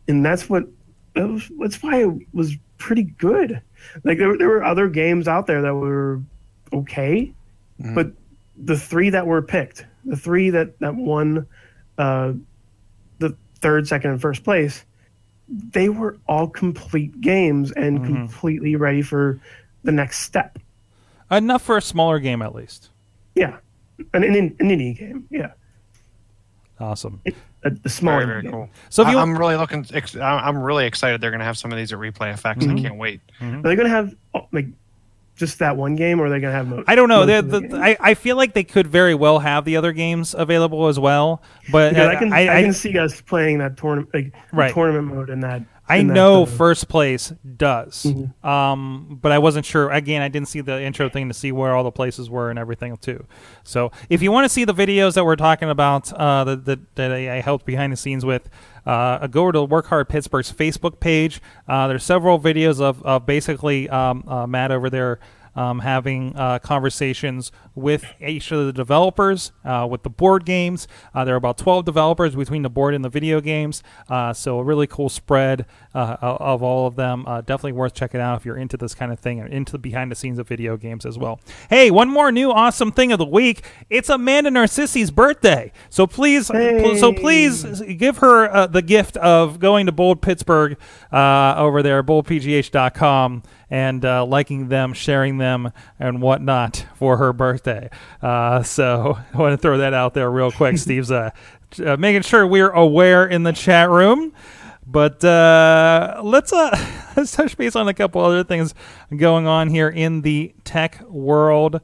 and that's what. That was, that's why it was pretty good. Like there, there were other games out there that were okay, mm-hmm. but the three that were picked, the three that that won, uh, the third, second, and first place, they were all complete games and mm-hmm. completely ready for the next step. Enough for a smaller game, at least. Yeah, an an, an indie game. Yeah. Awesome. It, a, a smaller very, very game. Cool. So if you, I'm really looking. I'm really excited. They're going to have some of these at Replay F X. Mm-hmm. I can't wait. Mm-hmm. Are they going to have like just that one game, or are they going to have most? I don't know. Most the, the, I I feel like they could very well have the other games available as well. But yeah, I, I can I, I can see us playing that tournament like right. tournament mode in that. I know first place does, mm-hmm. um, but I wasn't sure. Again, I didn't see the intro thing to see where all the places were and everything, too. So if you want to see the videos that we're talking about uh, that, that, that I helped behind the scenes with, uh, go over to Work Hard Pittsburgh's Facebook page. Uh, there's several videos of, of basically um, uh, Matt over there um, having uh, conversations with each of the developers, uh, with the board games. Uh, there are about twelve developers between the board and the video games. Uh, so a really cool spread uh, of all of them. Uh, definitely worth checking out if you're into this kind of thing and into the behind the scenes of video games as well. Hey, one more new awesome thing of the week. It's Amanda Narcissi's birthday. So please, hey. pl- so please give her uh, the gift of going to Bold Pittsburgh uh, over there, bold p g h dot com, and uh, liking them, sharing them, and whatnot for her birthday. Day. Uh, so I want to throw that out there real quick. Steve's uh, uh, making sure we're aware in the chat room. But uh, let's uh, let's touch base on a couple other things going on here in the tech world. Uh,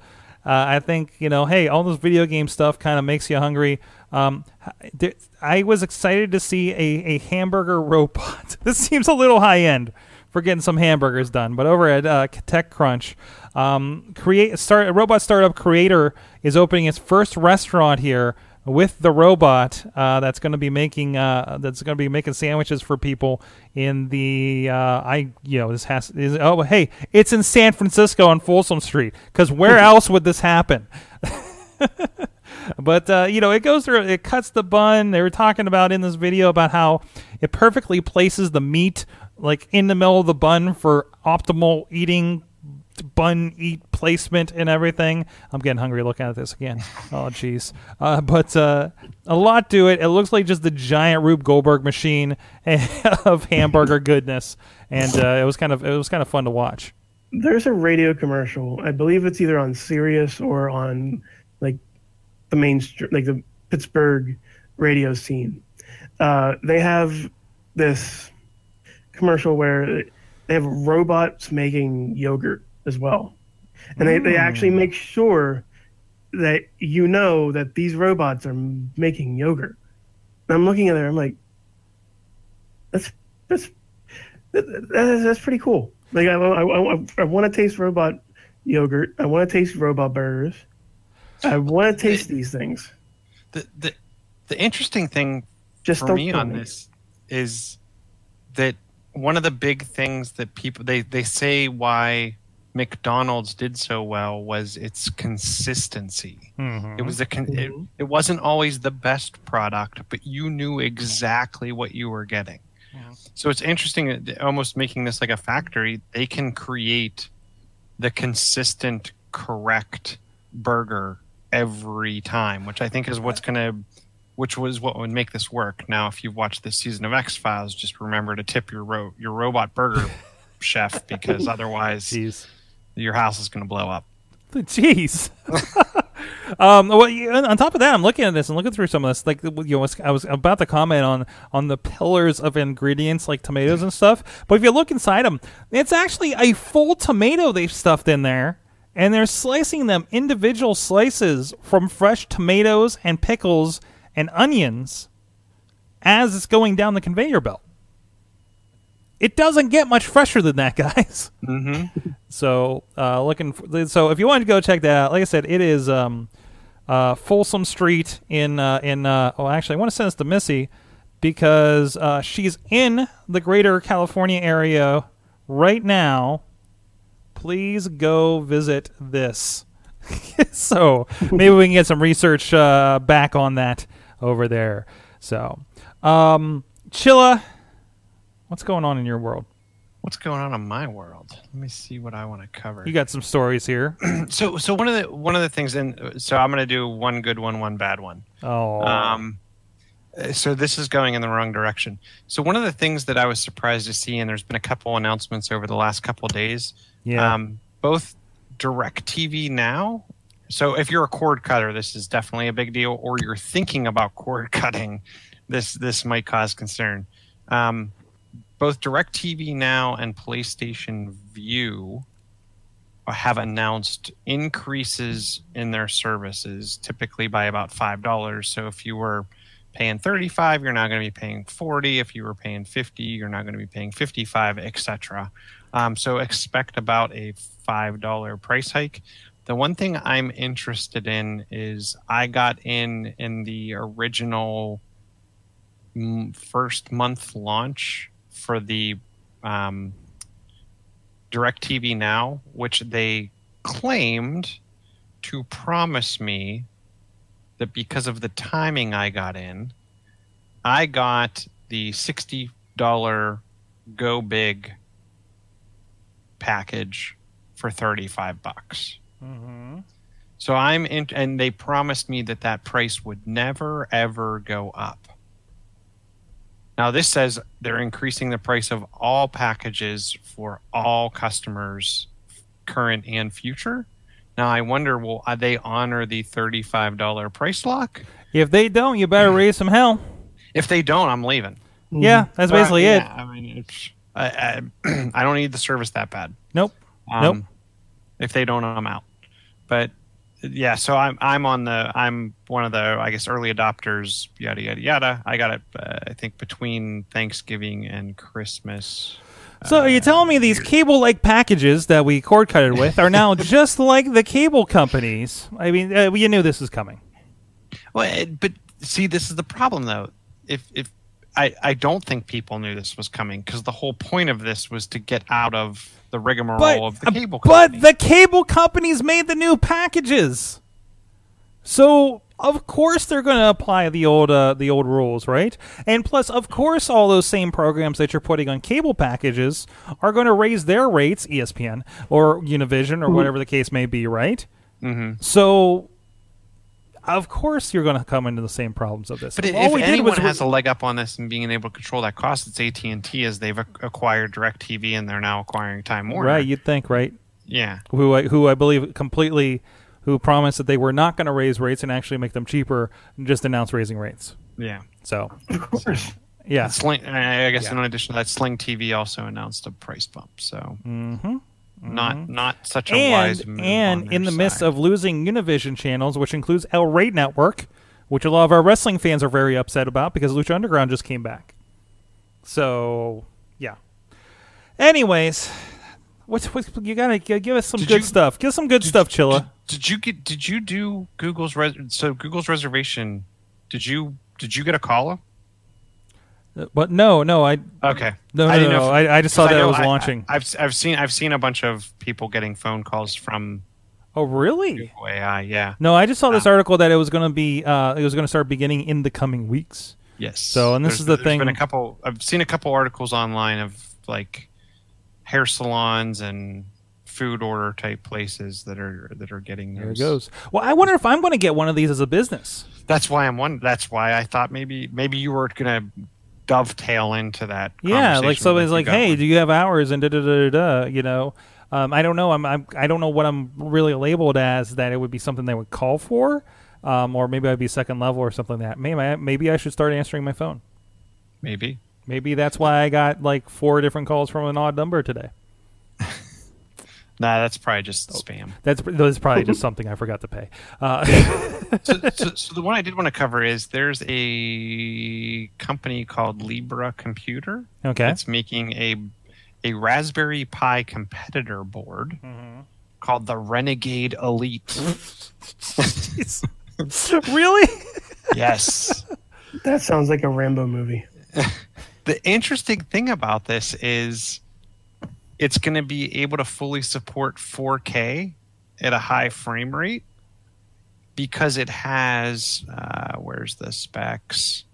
I think, you know, hey, all this video game stuff kind of makes you hungry. Um, I was excited to see a, a hamburger robot. This seems a little high end for getting some hamburgers done, but over at uh, TechCrunch, um, create start a robot startup Creator is opening its first restaurant here with the robot uh, that's going to be making uh, that's going to be making sandwiches for people in the uh, I you know this has is, oh hey it's in San Francisco on Folsom Street, because where else would this happen? But, uh, you know, it goes through, it cuts the bun. They were talking about in this video about how it perfectly places the meat, like, in the middle of the bun for optimal eating, bun eat placement and everything. I'm getting hungry looking at this again. Oh, jeez. Uh, but uh, a lot to it. It looks like just the giant Rube Goldberg machine of hamburger goodness. And uh, it was kind of it was kind of fun to watch. There's a radio commercial. I believe it's either on Sirius or on, like, the main, like the Pittsburgh radio scene. Uh, they have this commercial where they have robots making yogurt as well. And mm. they, they actually make sure that you know that these robots are making yogurt. And I'm looking at it, I'm like, that's, that's, that's, that's pretty cool. Like, I, I, I, I want to taste robot yogurt. I want to taste robot burgers. I want to taste the, these things. The the, the interesting thing Just for me on me. this is that one of the big things that people they, they say why McDonald's did so well was its consistency. Mm-hmm. It was the con- it, it wasn't always the best product, but you knew exactly what you were getting. Yeah. So it's interesting, almost making this like a factory. They can create the consistent, correct burger every time, which I think is what's gonna which was what would make this work. Now, if you've watched this season of X-Files, just remember to tip your ro- your robot burger chef, because otherwise Jeez. your house is gonna blow up. Jeez. um, well, on top of that, I'm looking at this and looking through some of this. Like, you know, I was about to comment on on the pillars of ingredients, like tomatoes and stuff. But if you look inside them, it's actually a full tomato they've stuffed in there. And they're slicing them individual slices from fresh tomatoes and pickles and onions as it's going down the conveyor belt. It doesn't get much fresher than that, guys. Mm-hmm. So, uh, looking for, so if you wanted to go check that out, like I said, it is um, uh, Folsom Street in uh, in. Uh, oh, actually, I want to send this to Missy because uh, she's in the greater California area right now. Please go visit this. So maybe we can get some research uh, back on that over there. So, um, Chilla, what's going on in your world? What's going on in my world? Let me see what I want to cover. You got some stories here. so, so one of the one of the things, and so I'm going to do one good one, one bad one. Oh. Um, so this is going in the wrong direction. So one of the things that I was surprised to see, and there's been a couple announcements over the last couple of days. Yeah. Um, both DirecTV Now. So if you're a cord cutter, this is definitely a big deal. Or you're thinking about cord cutting, this this might cause concern. Um, both DirecTV Now and PlayStation View have announced increases in their services, typically by about five dollars. So if you were paying thirty-five dollars, you're now going to be paying forty dollars. If you were paying fifty dollars, you're now going to be paying fifty-five dollars, et cetera. Um, so expect about a five dollars price hike. The one thing I'm interested in is I got in in the original first month launch for the um, DirecTV Now, which they claimed to promise me that because of the timing I got in, I got the sixty dollars Go Big package for thirty-five bucks. Mm-hmm. So I'm in, and they promised me that that price would never ever go up. Now this says they're increasing the price of all packages for all customers, current and future. Now I wonder, will they honor the thirty-five dollars price lock? If they don't, you better mm-hmm. raise some hell. If they don't, I'm leaving. Mm-hmm. Yeah, that's basically uh, yeah, it. I mean, it's, I, I, I don't need the service that bad. Nope. Um, nope. If they don't, I'm out. But yeah, so I'm I'm on the I'm one of the I guess early adopters. Yada yada yada. I got it. Uh, I think between Thanksgiving and Christmas. So uh, are you telling me these cable-like packages that we cord cutted with are now just like the cable companies? I mean, uh, you knew this was coming. Well, it, but see, this is the problem though. If if I I don't think people knew this was coming, because the whole point of this was to get out of the rigmarole but, of the cable company. But the cable companies made the new packages. So, of course, they're going to apply the old uh, the old rules, right? And plus, of course, all those same programs that you're putting on cable packages are going to raise their rates, E S P N or Univision or mm-hmm. whatever the case may be, right? Mm-hmm. So, of course, you're going to come into the same problems of this. But if, if anyone has re- a leg up on this and being able to control that cost, it's A T and T, as they've acquired DirecTV and they're now acquiring Time Warner. Right, you'd think, right? Yeah. Who I, who I believe completely, who promised that they were not going to raise rates and actually make them cheaper, and just announced raising rates. Yeah. So, of course. Yeah. Sling, I guess yeah. in addition to that, Sling T V also announced a price bump. So. Mm-hmm. Not mm-hmm. not such a and, wise move. And on their in the side. midst of losing Univision channels, which includes El Rey Network, which a lot of our wrestling fans are very upset about because Lucha Underground just came back. So, yeah. Anyways, what's what you gotta give us some did good you, stuff. Give us some good did, stuff, Chilla. Did, did you get? Did you do Google's res, so Google's reservation? Did you did you get a Carla? But no, no, I okay. No, no, I, didn't no, know if, I, I just saw that I know, it was I, launching. I, I've, I've seen, I've seen a bunch of people getting phone calls from. Oh, really? Google A I, yeah. No, I just saw this um, article that it was going to be, uh, it was going to start beginning in the coming weeks. Yes. So, and this there's, is the there's thing. Been a couple. I've seen a couple articles online of like hair salons and food order type places that are that are getting those. There it goes. Well, I wonder if I'm going to get one of these as a business. That's why I'm one. That's why I thought maybe maybe you were going to dovetail into that. Yeah, like somebody's like, "Hey, do you have hours?" And da da da da. You know, um, I don't know. I'm, I'm I don't know what I'm really labeled as. That it would be something they would call for, um, or maybe I'd be second level or something like that. Maybe I, maybe I should start answering my phone. Maybe maybe that's why I got like four different calls from an odd number today. Nah, that's probably just spam. That's that's probably just something I forgot to pay. Uh, so, so, so the one I did want to cover is there's a company called Libra Computer. Okay. That's making a a Raspberry Pi competitor board mm-hmm. called the Renegade Elite. Really? Yes. That sounds like a Rambo movie. The interesting thing about this is it's going to be able to fully support four K at a high frame rate because it has uh, where's the specs?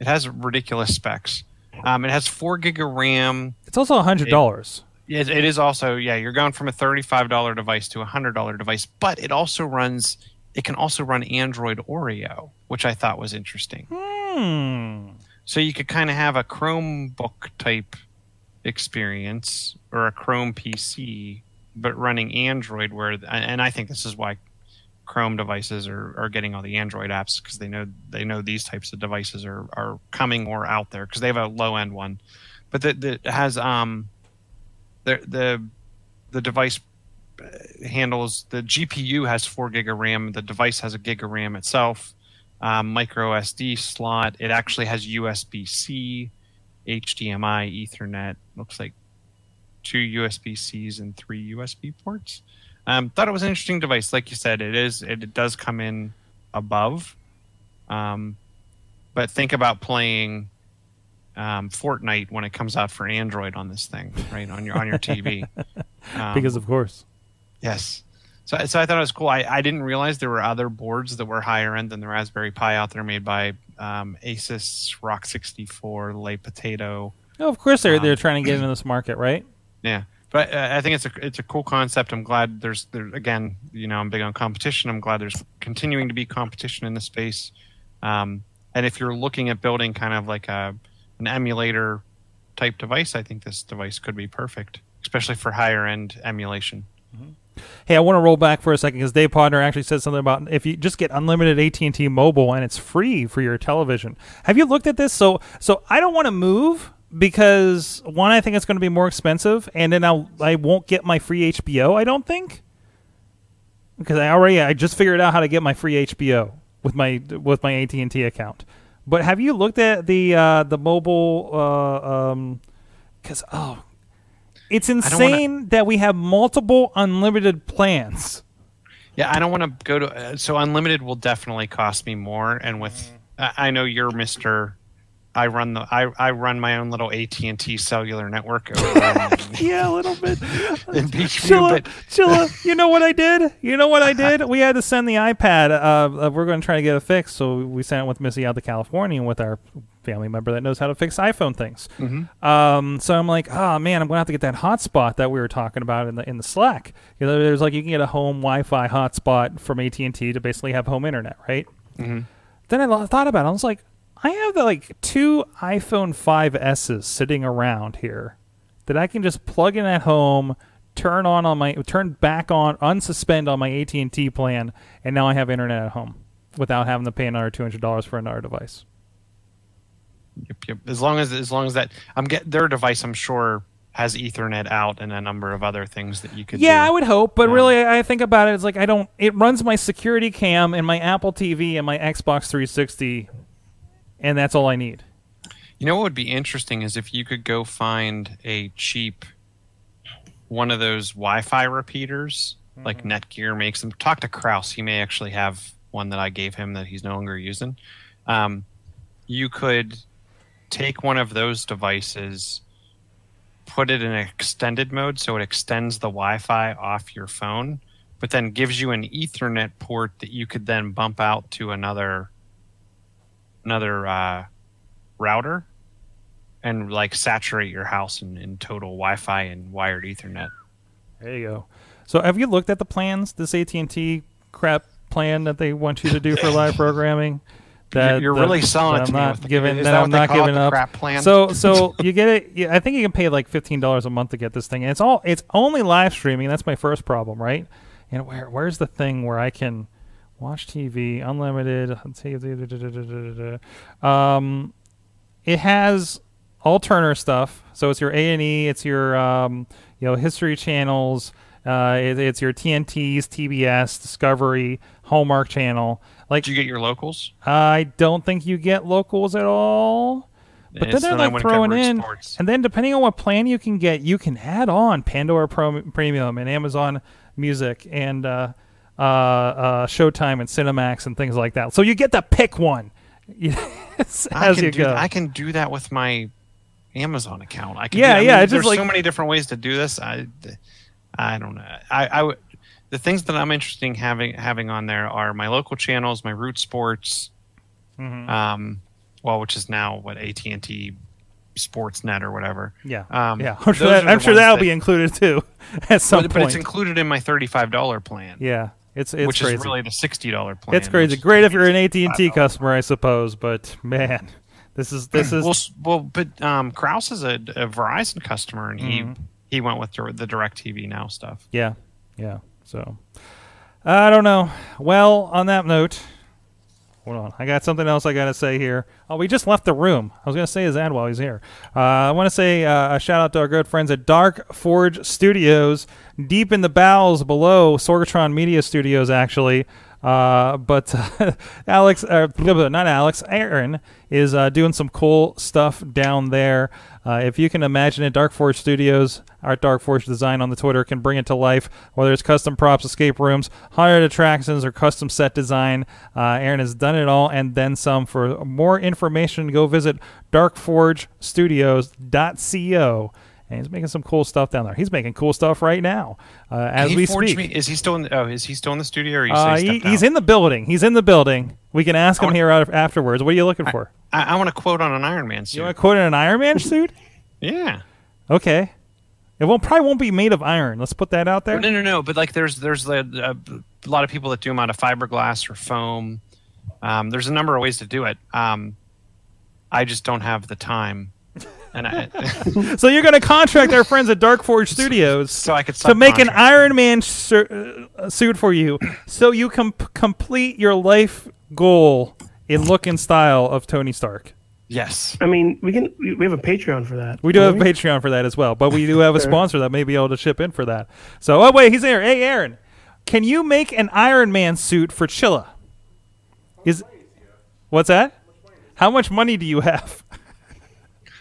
It has ridiculous specs. Um, it has four gig of RAM. It's also a hundred dollars. It, it is also yeah. You're going from a thirty-five dollar device to a hundred dollar device, but it also runs. It can also run Android Oreo, which I thought was interesting. Hmm. So you could kind of have a Chromebook type experience or a Chrome P C, but running Android. Where and I think this is why Chrome devices are, are getting all the Android apps, because they know they know these types of devices are, are coming or out there, because they have a low end one, but that that has um the the the device handles the G P U has four gig of RAM. The device has a gig of RAM itself. Um, micro S D slot. It actually has U S B C, H D M I, Ethernet. Looks like two U S B Cs and three U S B ports. Um, thought it was an interesting device. Like you said, it is. It, it does come in above. Um, but think about playing um, Fortnite when it comes out for Android on this thing, right on your on your T V. Um, because of course. Yes. So, so I thought it was cool. I, I didn't realize there were other boards that were higher end than the Raspberry Pi out there, made by um, Asus, ROG sixty-four, Lay Potato. Oh, of course they're um, they're trying to get into this market, right? Yeah, but uh, I think it's a it's a cool concept. I'm glad there's there again. You know, I'm big on competition. I'm glad there's continuing to be competition in the space. Um, and if you're looking at building kind of like a an emulator type device, I think this device could be perfect, especially for higher end emulation. Mm-hmm. Hey, I want to roll back for a second because Dave Podner actually said something about if you just get unlimited A T and T mobile and it's free for your television. Have you looked at this? So so I don't want to move because, one, I think it's going to be more expensive, and then I'll, I won't get my free H B O, I don't think. Because I already I just figured out how to get my free H B O with my with my A T and T account. But have you looked at the, uh, the mobile uh, – um, because, oh, it's insane wanna, that we have multiple unlimited plans. Yeah, I don't want to go to uh, – so unlimited will definitely cost me more. And with uh, – I know you're Mister – I run the I, I run my own little A T and T cellular network. Over yeah, a little bit. In Chilla, but, Chilla, you know what I did? You know what I did? We had to send the iPad. Uh, uh, we're going to try to get it fixed. So we sent it with Missy out to California with our – family member that knows how to fix iPhone things. Mm-hmm. Um, so I'm like, oh man, I'm gonna have to get that hotspot that we were talking about in the in the Slack. You know, there's like you can get a home Wi-Fi hotspot from A T and T to basically have home internet, right? Mm-hmm. Then I thought about it. I was like, I have the, like two iPhone five S's sitting around here that I can just plug in at home, turn on on my turn back on, unsuspend on my A T and T plan, and now I have internet at home without having to pay another two hundred dollars for another device. Yep, yep. As long as as long as that, I'm get their device. I'm sure has Ethernet out and a number of other things that you could. Yeah, do. I would hope, but um, really, I think about it. It's like I don't. It runs my security cam and my Apple T V and my Xbox three sixty, and that's all I need. You know what would be interesting is if you could go find a cheap one of those Wi-Fi repeaters, mm-hmm. like Netgear makes them. Talk to Kraus; he may actually have one that I gave him that he's no longer using. Um, you could. Take one of those devices, put it in extended mode so it extends the Wi-Fi off your phone, but then gives you an Ethernet port that you could then bump out to another another uh, router and like saturate your house in, in total Wi-Fi and wired Ethernet. There you go. So have you looked at the plans, this A T and T crap plan that they want you to do for live programming? That, You're that, really selling that it to I'm me. Not giving, that I'm not giving up. Crap plan? So, so you get it. Yeah, I think you can pay like fifteen dollars a month to get this thing. And it's all. It's only live streaming. That's my first problem, right? And where, where's the thing where I can watch T V unlimited? Um, it has all Turner stuff. So it's your A and E. It's your um, you know, history channels. Uh, it, it's your T N Ts, T B S, Discovery, Hallmark Channel. Like, do you get your locals? Uh, I don't think you get locals at all. But then they're like throwing in, and then depending on what plan you can get, you can add on Pandora Pro- Premium and Amazon Music and uh, uh, uh, Showtime and Cinemax and things like that. So you get to pick one as I can you do, go. I can do that with my Amazon account. I can. Yeah, do, I yeah. Mean, there's like, so many different ways to do this. I, I don't know. I, I would. the things that I'm interested in having having on there are my local channels, my root sports, mm-hmm. um, well, which is now what A T and T Sportsnet or whatever. Yeah, um, yeah. I'm sure, that, I'm sure that'll that, be included too at some but, point. But it's included in my thirty-five dollars plan. Yeah, it's it's which crazy. Is really the sixty dollars plan. It's crazy. Great if you're an A T and T customer, I suppose. But man, this is this is well, well but um, Kraus is a, a Verizon customer, and he mm-hmm. he went with the DirecTV Now stuff. Yeah, yeah. So, I don't know. Well, on that note, hold on. I got something else I got to say here. Oh, we just left the room. I was going to say his ad while he's here. Uh, I want to say uh, a shout-out to our good friends at Dark Forge Studios, deep in the bowels below Sorgatron Media Studios, actually. Uh, but Alex, uh, not Alex, Aaron is uh, doing some cool stuff down there. Uh, if you can imagine it, Dark Forge Studios, our Dark Forge design on the Twitter, can bring it to life, whether it's custom props, escape rooms, haunted attractions, or custom set design. Uh, Aaron has done it all and then some. For more information, go visit dark forge studios dot co. And he's making some cool stuff down there. He's making cool stuff right now uh, as we speak. Me, is he still in? The, oh, is he still in the studio? Or you uh, he, he's out? in the building. He's in the building. We can ask I him wanna, here afterwards. What are you looking for? I, I, I want to quote on an Iron Man suit. You want to quote on an Iron Man suit? Yeah. Okay. It won't probably won't be made of iron. Let's put that out there. No, no, no. But like, there's there's a, a lot of people that do them out of fiberglass or foam. Um, there's a number of ways to do it. Um, I just don't have the time. And I, so you're going to contract our friends at Dark Forge Studios so, so I could to make an Iron Man sur- uh, suit for you, so you can p- complete your life goal in look and style of Tony Stark. Yes, I mean we can. We have a Patreon for that. We do have a Patreon for that as well, but we do have a sponsor that may be able to chip in for that. So oh wait, he's there. Hey Aaron, can you make an Iron Man suit for Chilla? Is what's that? How much money do you have?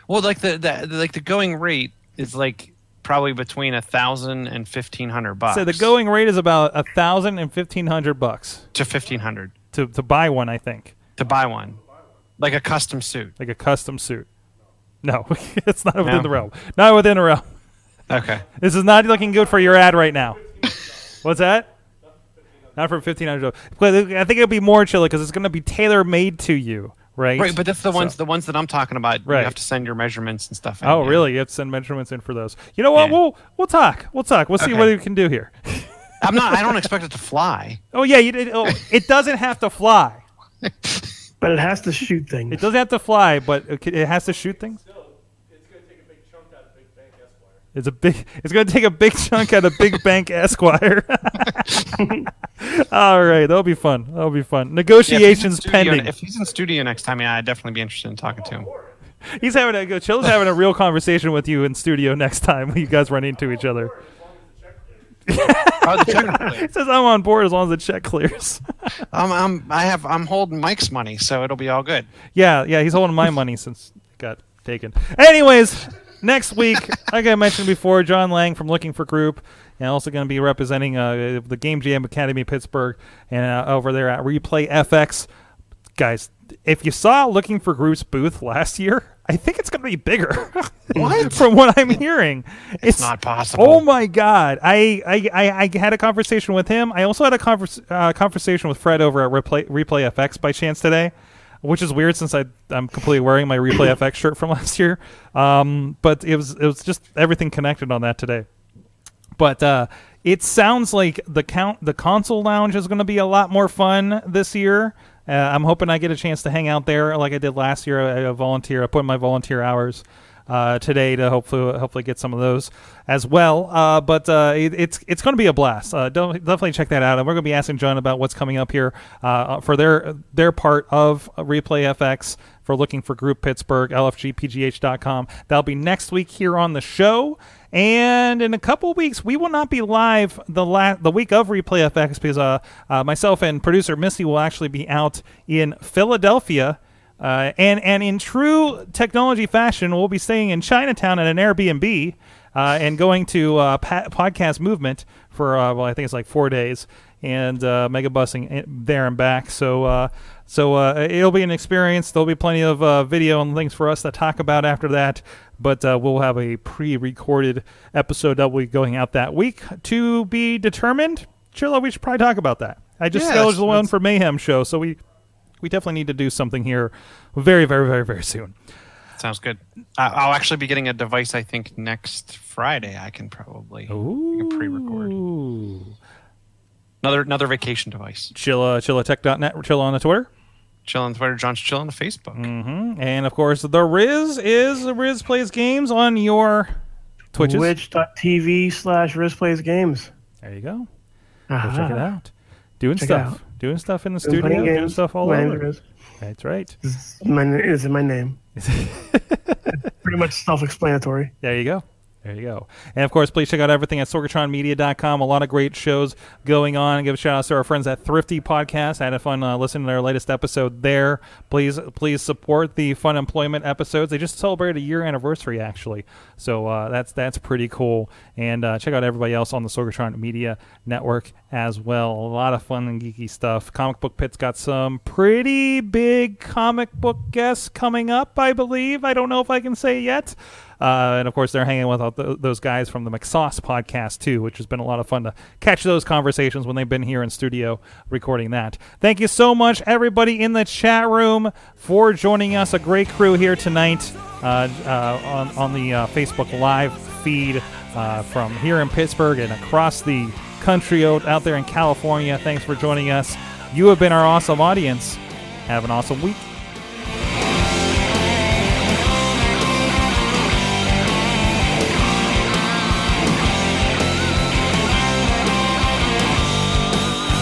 Well, like the, the like the going rate is like probably between a thousand and fifteen hundred bucks. So the going rate is about a thousand and fifteen hundred bucks to fifteen hundred to to buy one, I think. To buy one, like a custom suit. Like a custom suit. No, it's not within no. the realm. Not within the realm. Okay, this is not looking good for your ad right now. What's that? Not for fifteen hundred. I think it'll be more chill because it's going to be tailor made to you. Right, right, but that's the ones so. the ones that I'm talking about. Right. You have to send your measurements and stuff in. Oh, yeah. Really? You have to send measurements in for those. You know what? Yeah. We'll we'll talk. We'll talk. We'll okay. see what we can do here. I'm not. I don't expect it to fly. Oh yeah, you did. Oh, it doesn't have to fly. But it has to shoot things. It doesn't have to fly, but it, it has to shoot things. Still, it's going to take a big chunk out of Big Bank Esquire. It's a big. It's going to take a big chunk out of Big Bank Esquire. All right, that'll be fun. That'll be fun. Negotiations yeah, if studio, pending. If he's in studio next time, yeah, I'd definitely be interested in talking to him. He's having a go. Chill's having a real conversation with you in studio next time when you guys run into each other. Oh, the check clears. He says I'm on board as long as the check clears. I'm, I'm, I have, I'm holding Mike's money, so it'll be all good. Yeah, yeah, he's holding my money since it got taken. Anyways. Next week, like I mentioned before, John Lang from Looking for Group, and also going to be representing uh, the Game Jam Academy Pittsburgh, and uh, over there at Replay F X. Guys, if you saw Looking for Group's booth last year, I think it's going to be bigger. What? From what I'm hearing, it's, it's not possible. Oh my God! I, I I I had a conversation with him. I also had a converse, uh, conversation with Fred over at Replay, Replay F X by chance today. Which is weird since I, I'm completely wearing my Replay F X shirt from last year. Um, but it was it was just everything connected on that today. But uh, it sounds like the count, the console lounge is going to be a lot more fun this year. Uh, I'm hoping I get a chance to hang out there like I did last year. I, I volunteer. I put in my volunteer hours uh, today to hopefully hopefully get some of those as well. Uh, but uh, it, it's it's going to be a blast. Uh, don't, definitely check that out. And we're going to be asking John about what's coming up here uh, for their their part of Replay F X for Looking for Group Pittsburgh, L F G P G H dot com. That'll be next week here on the show. And in a couple of weeks, we will not be live the la- the week of Replay F X because uh, uh, myself and producer Missy will actually be out in Philadelphia. Uh, and, and in true technology fashion, we'll be staying in Chinatown at an Airbnb uh, and going to uh, pa- Podcast Movement for, uh, well, I think it's like four days, and uh, mega busing there and back. So uh, so uh, it'll be an experience. There'll be plenty of uh, video and things for us to talk about after that. But uh, we'll have a pre-recorded episode that will be going out that week to be determined. Chilla, we should probably talk about that. I just yeah, scheduled the one for Mayhem show, so we we definitely need to do something here very, very, very, very soon. Sounds good. Uh, I'll actually be getting a device, I think, next Friday. I can probably Ooh. I can pre-record. Another another vacation device. Chilla, chillatech dot net, Chilla on the Twitter. Chill on Twitter, John's chill on the Facebook. Mm-hmm. And, of course, the Riz is the Riz Plays Games on your Twitches. Twitch.tv slash Riz Plays Games. There you go. Uh-huh. Go check it out. Doing check stuff. Out. Doing stuff in the doing studio. Doing stuff all my over. Riz. That's right. This is, my, this is my name. Pretty much self-explanatory. There you go. There you go. And, of course, please check out everything at sorgatron media dot com. A lot of great shows going on. Give a shout-out to our friends at Thrifty Podcast. I had a fun uh, listening to their latest episode there. Please please support the Fun Employment episodes. They just celebrated a year anniversary, actually. So uh, that's that's pretty cool. And uh, check out everybody else on the Sorgatron Media Network as well. A lot of fun and geeky stuff. Comic Book Pit's got some pretty big comic book guests coming up, I believe. I don't know if I can say yet. Uh, and, of course, they're hanging with all th- those guys from the McSauce podcast, too, which has been a lot of fun to catch those conversations when they've been here in studio recording that. Thank you so much, everybody in the chat room, for joining us. A great crew here tonight uh, uh, on, on the uh, Facebook Live feed uh, from here in Pittsburgh and across the country out, out there in California. Thanks for joining us. You have been our awesome audience. Have an awesome week.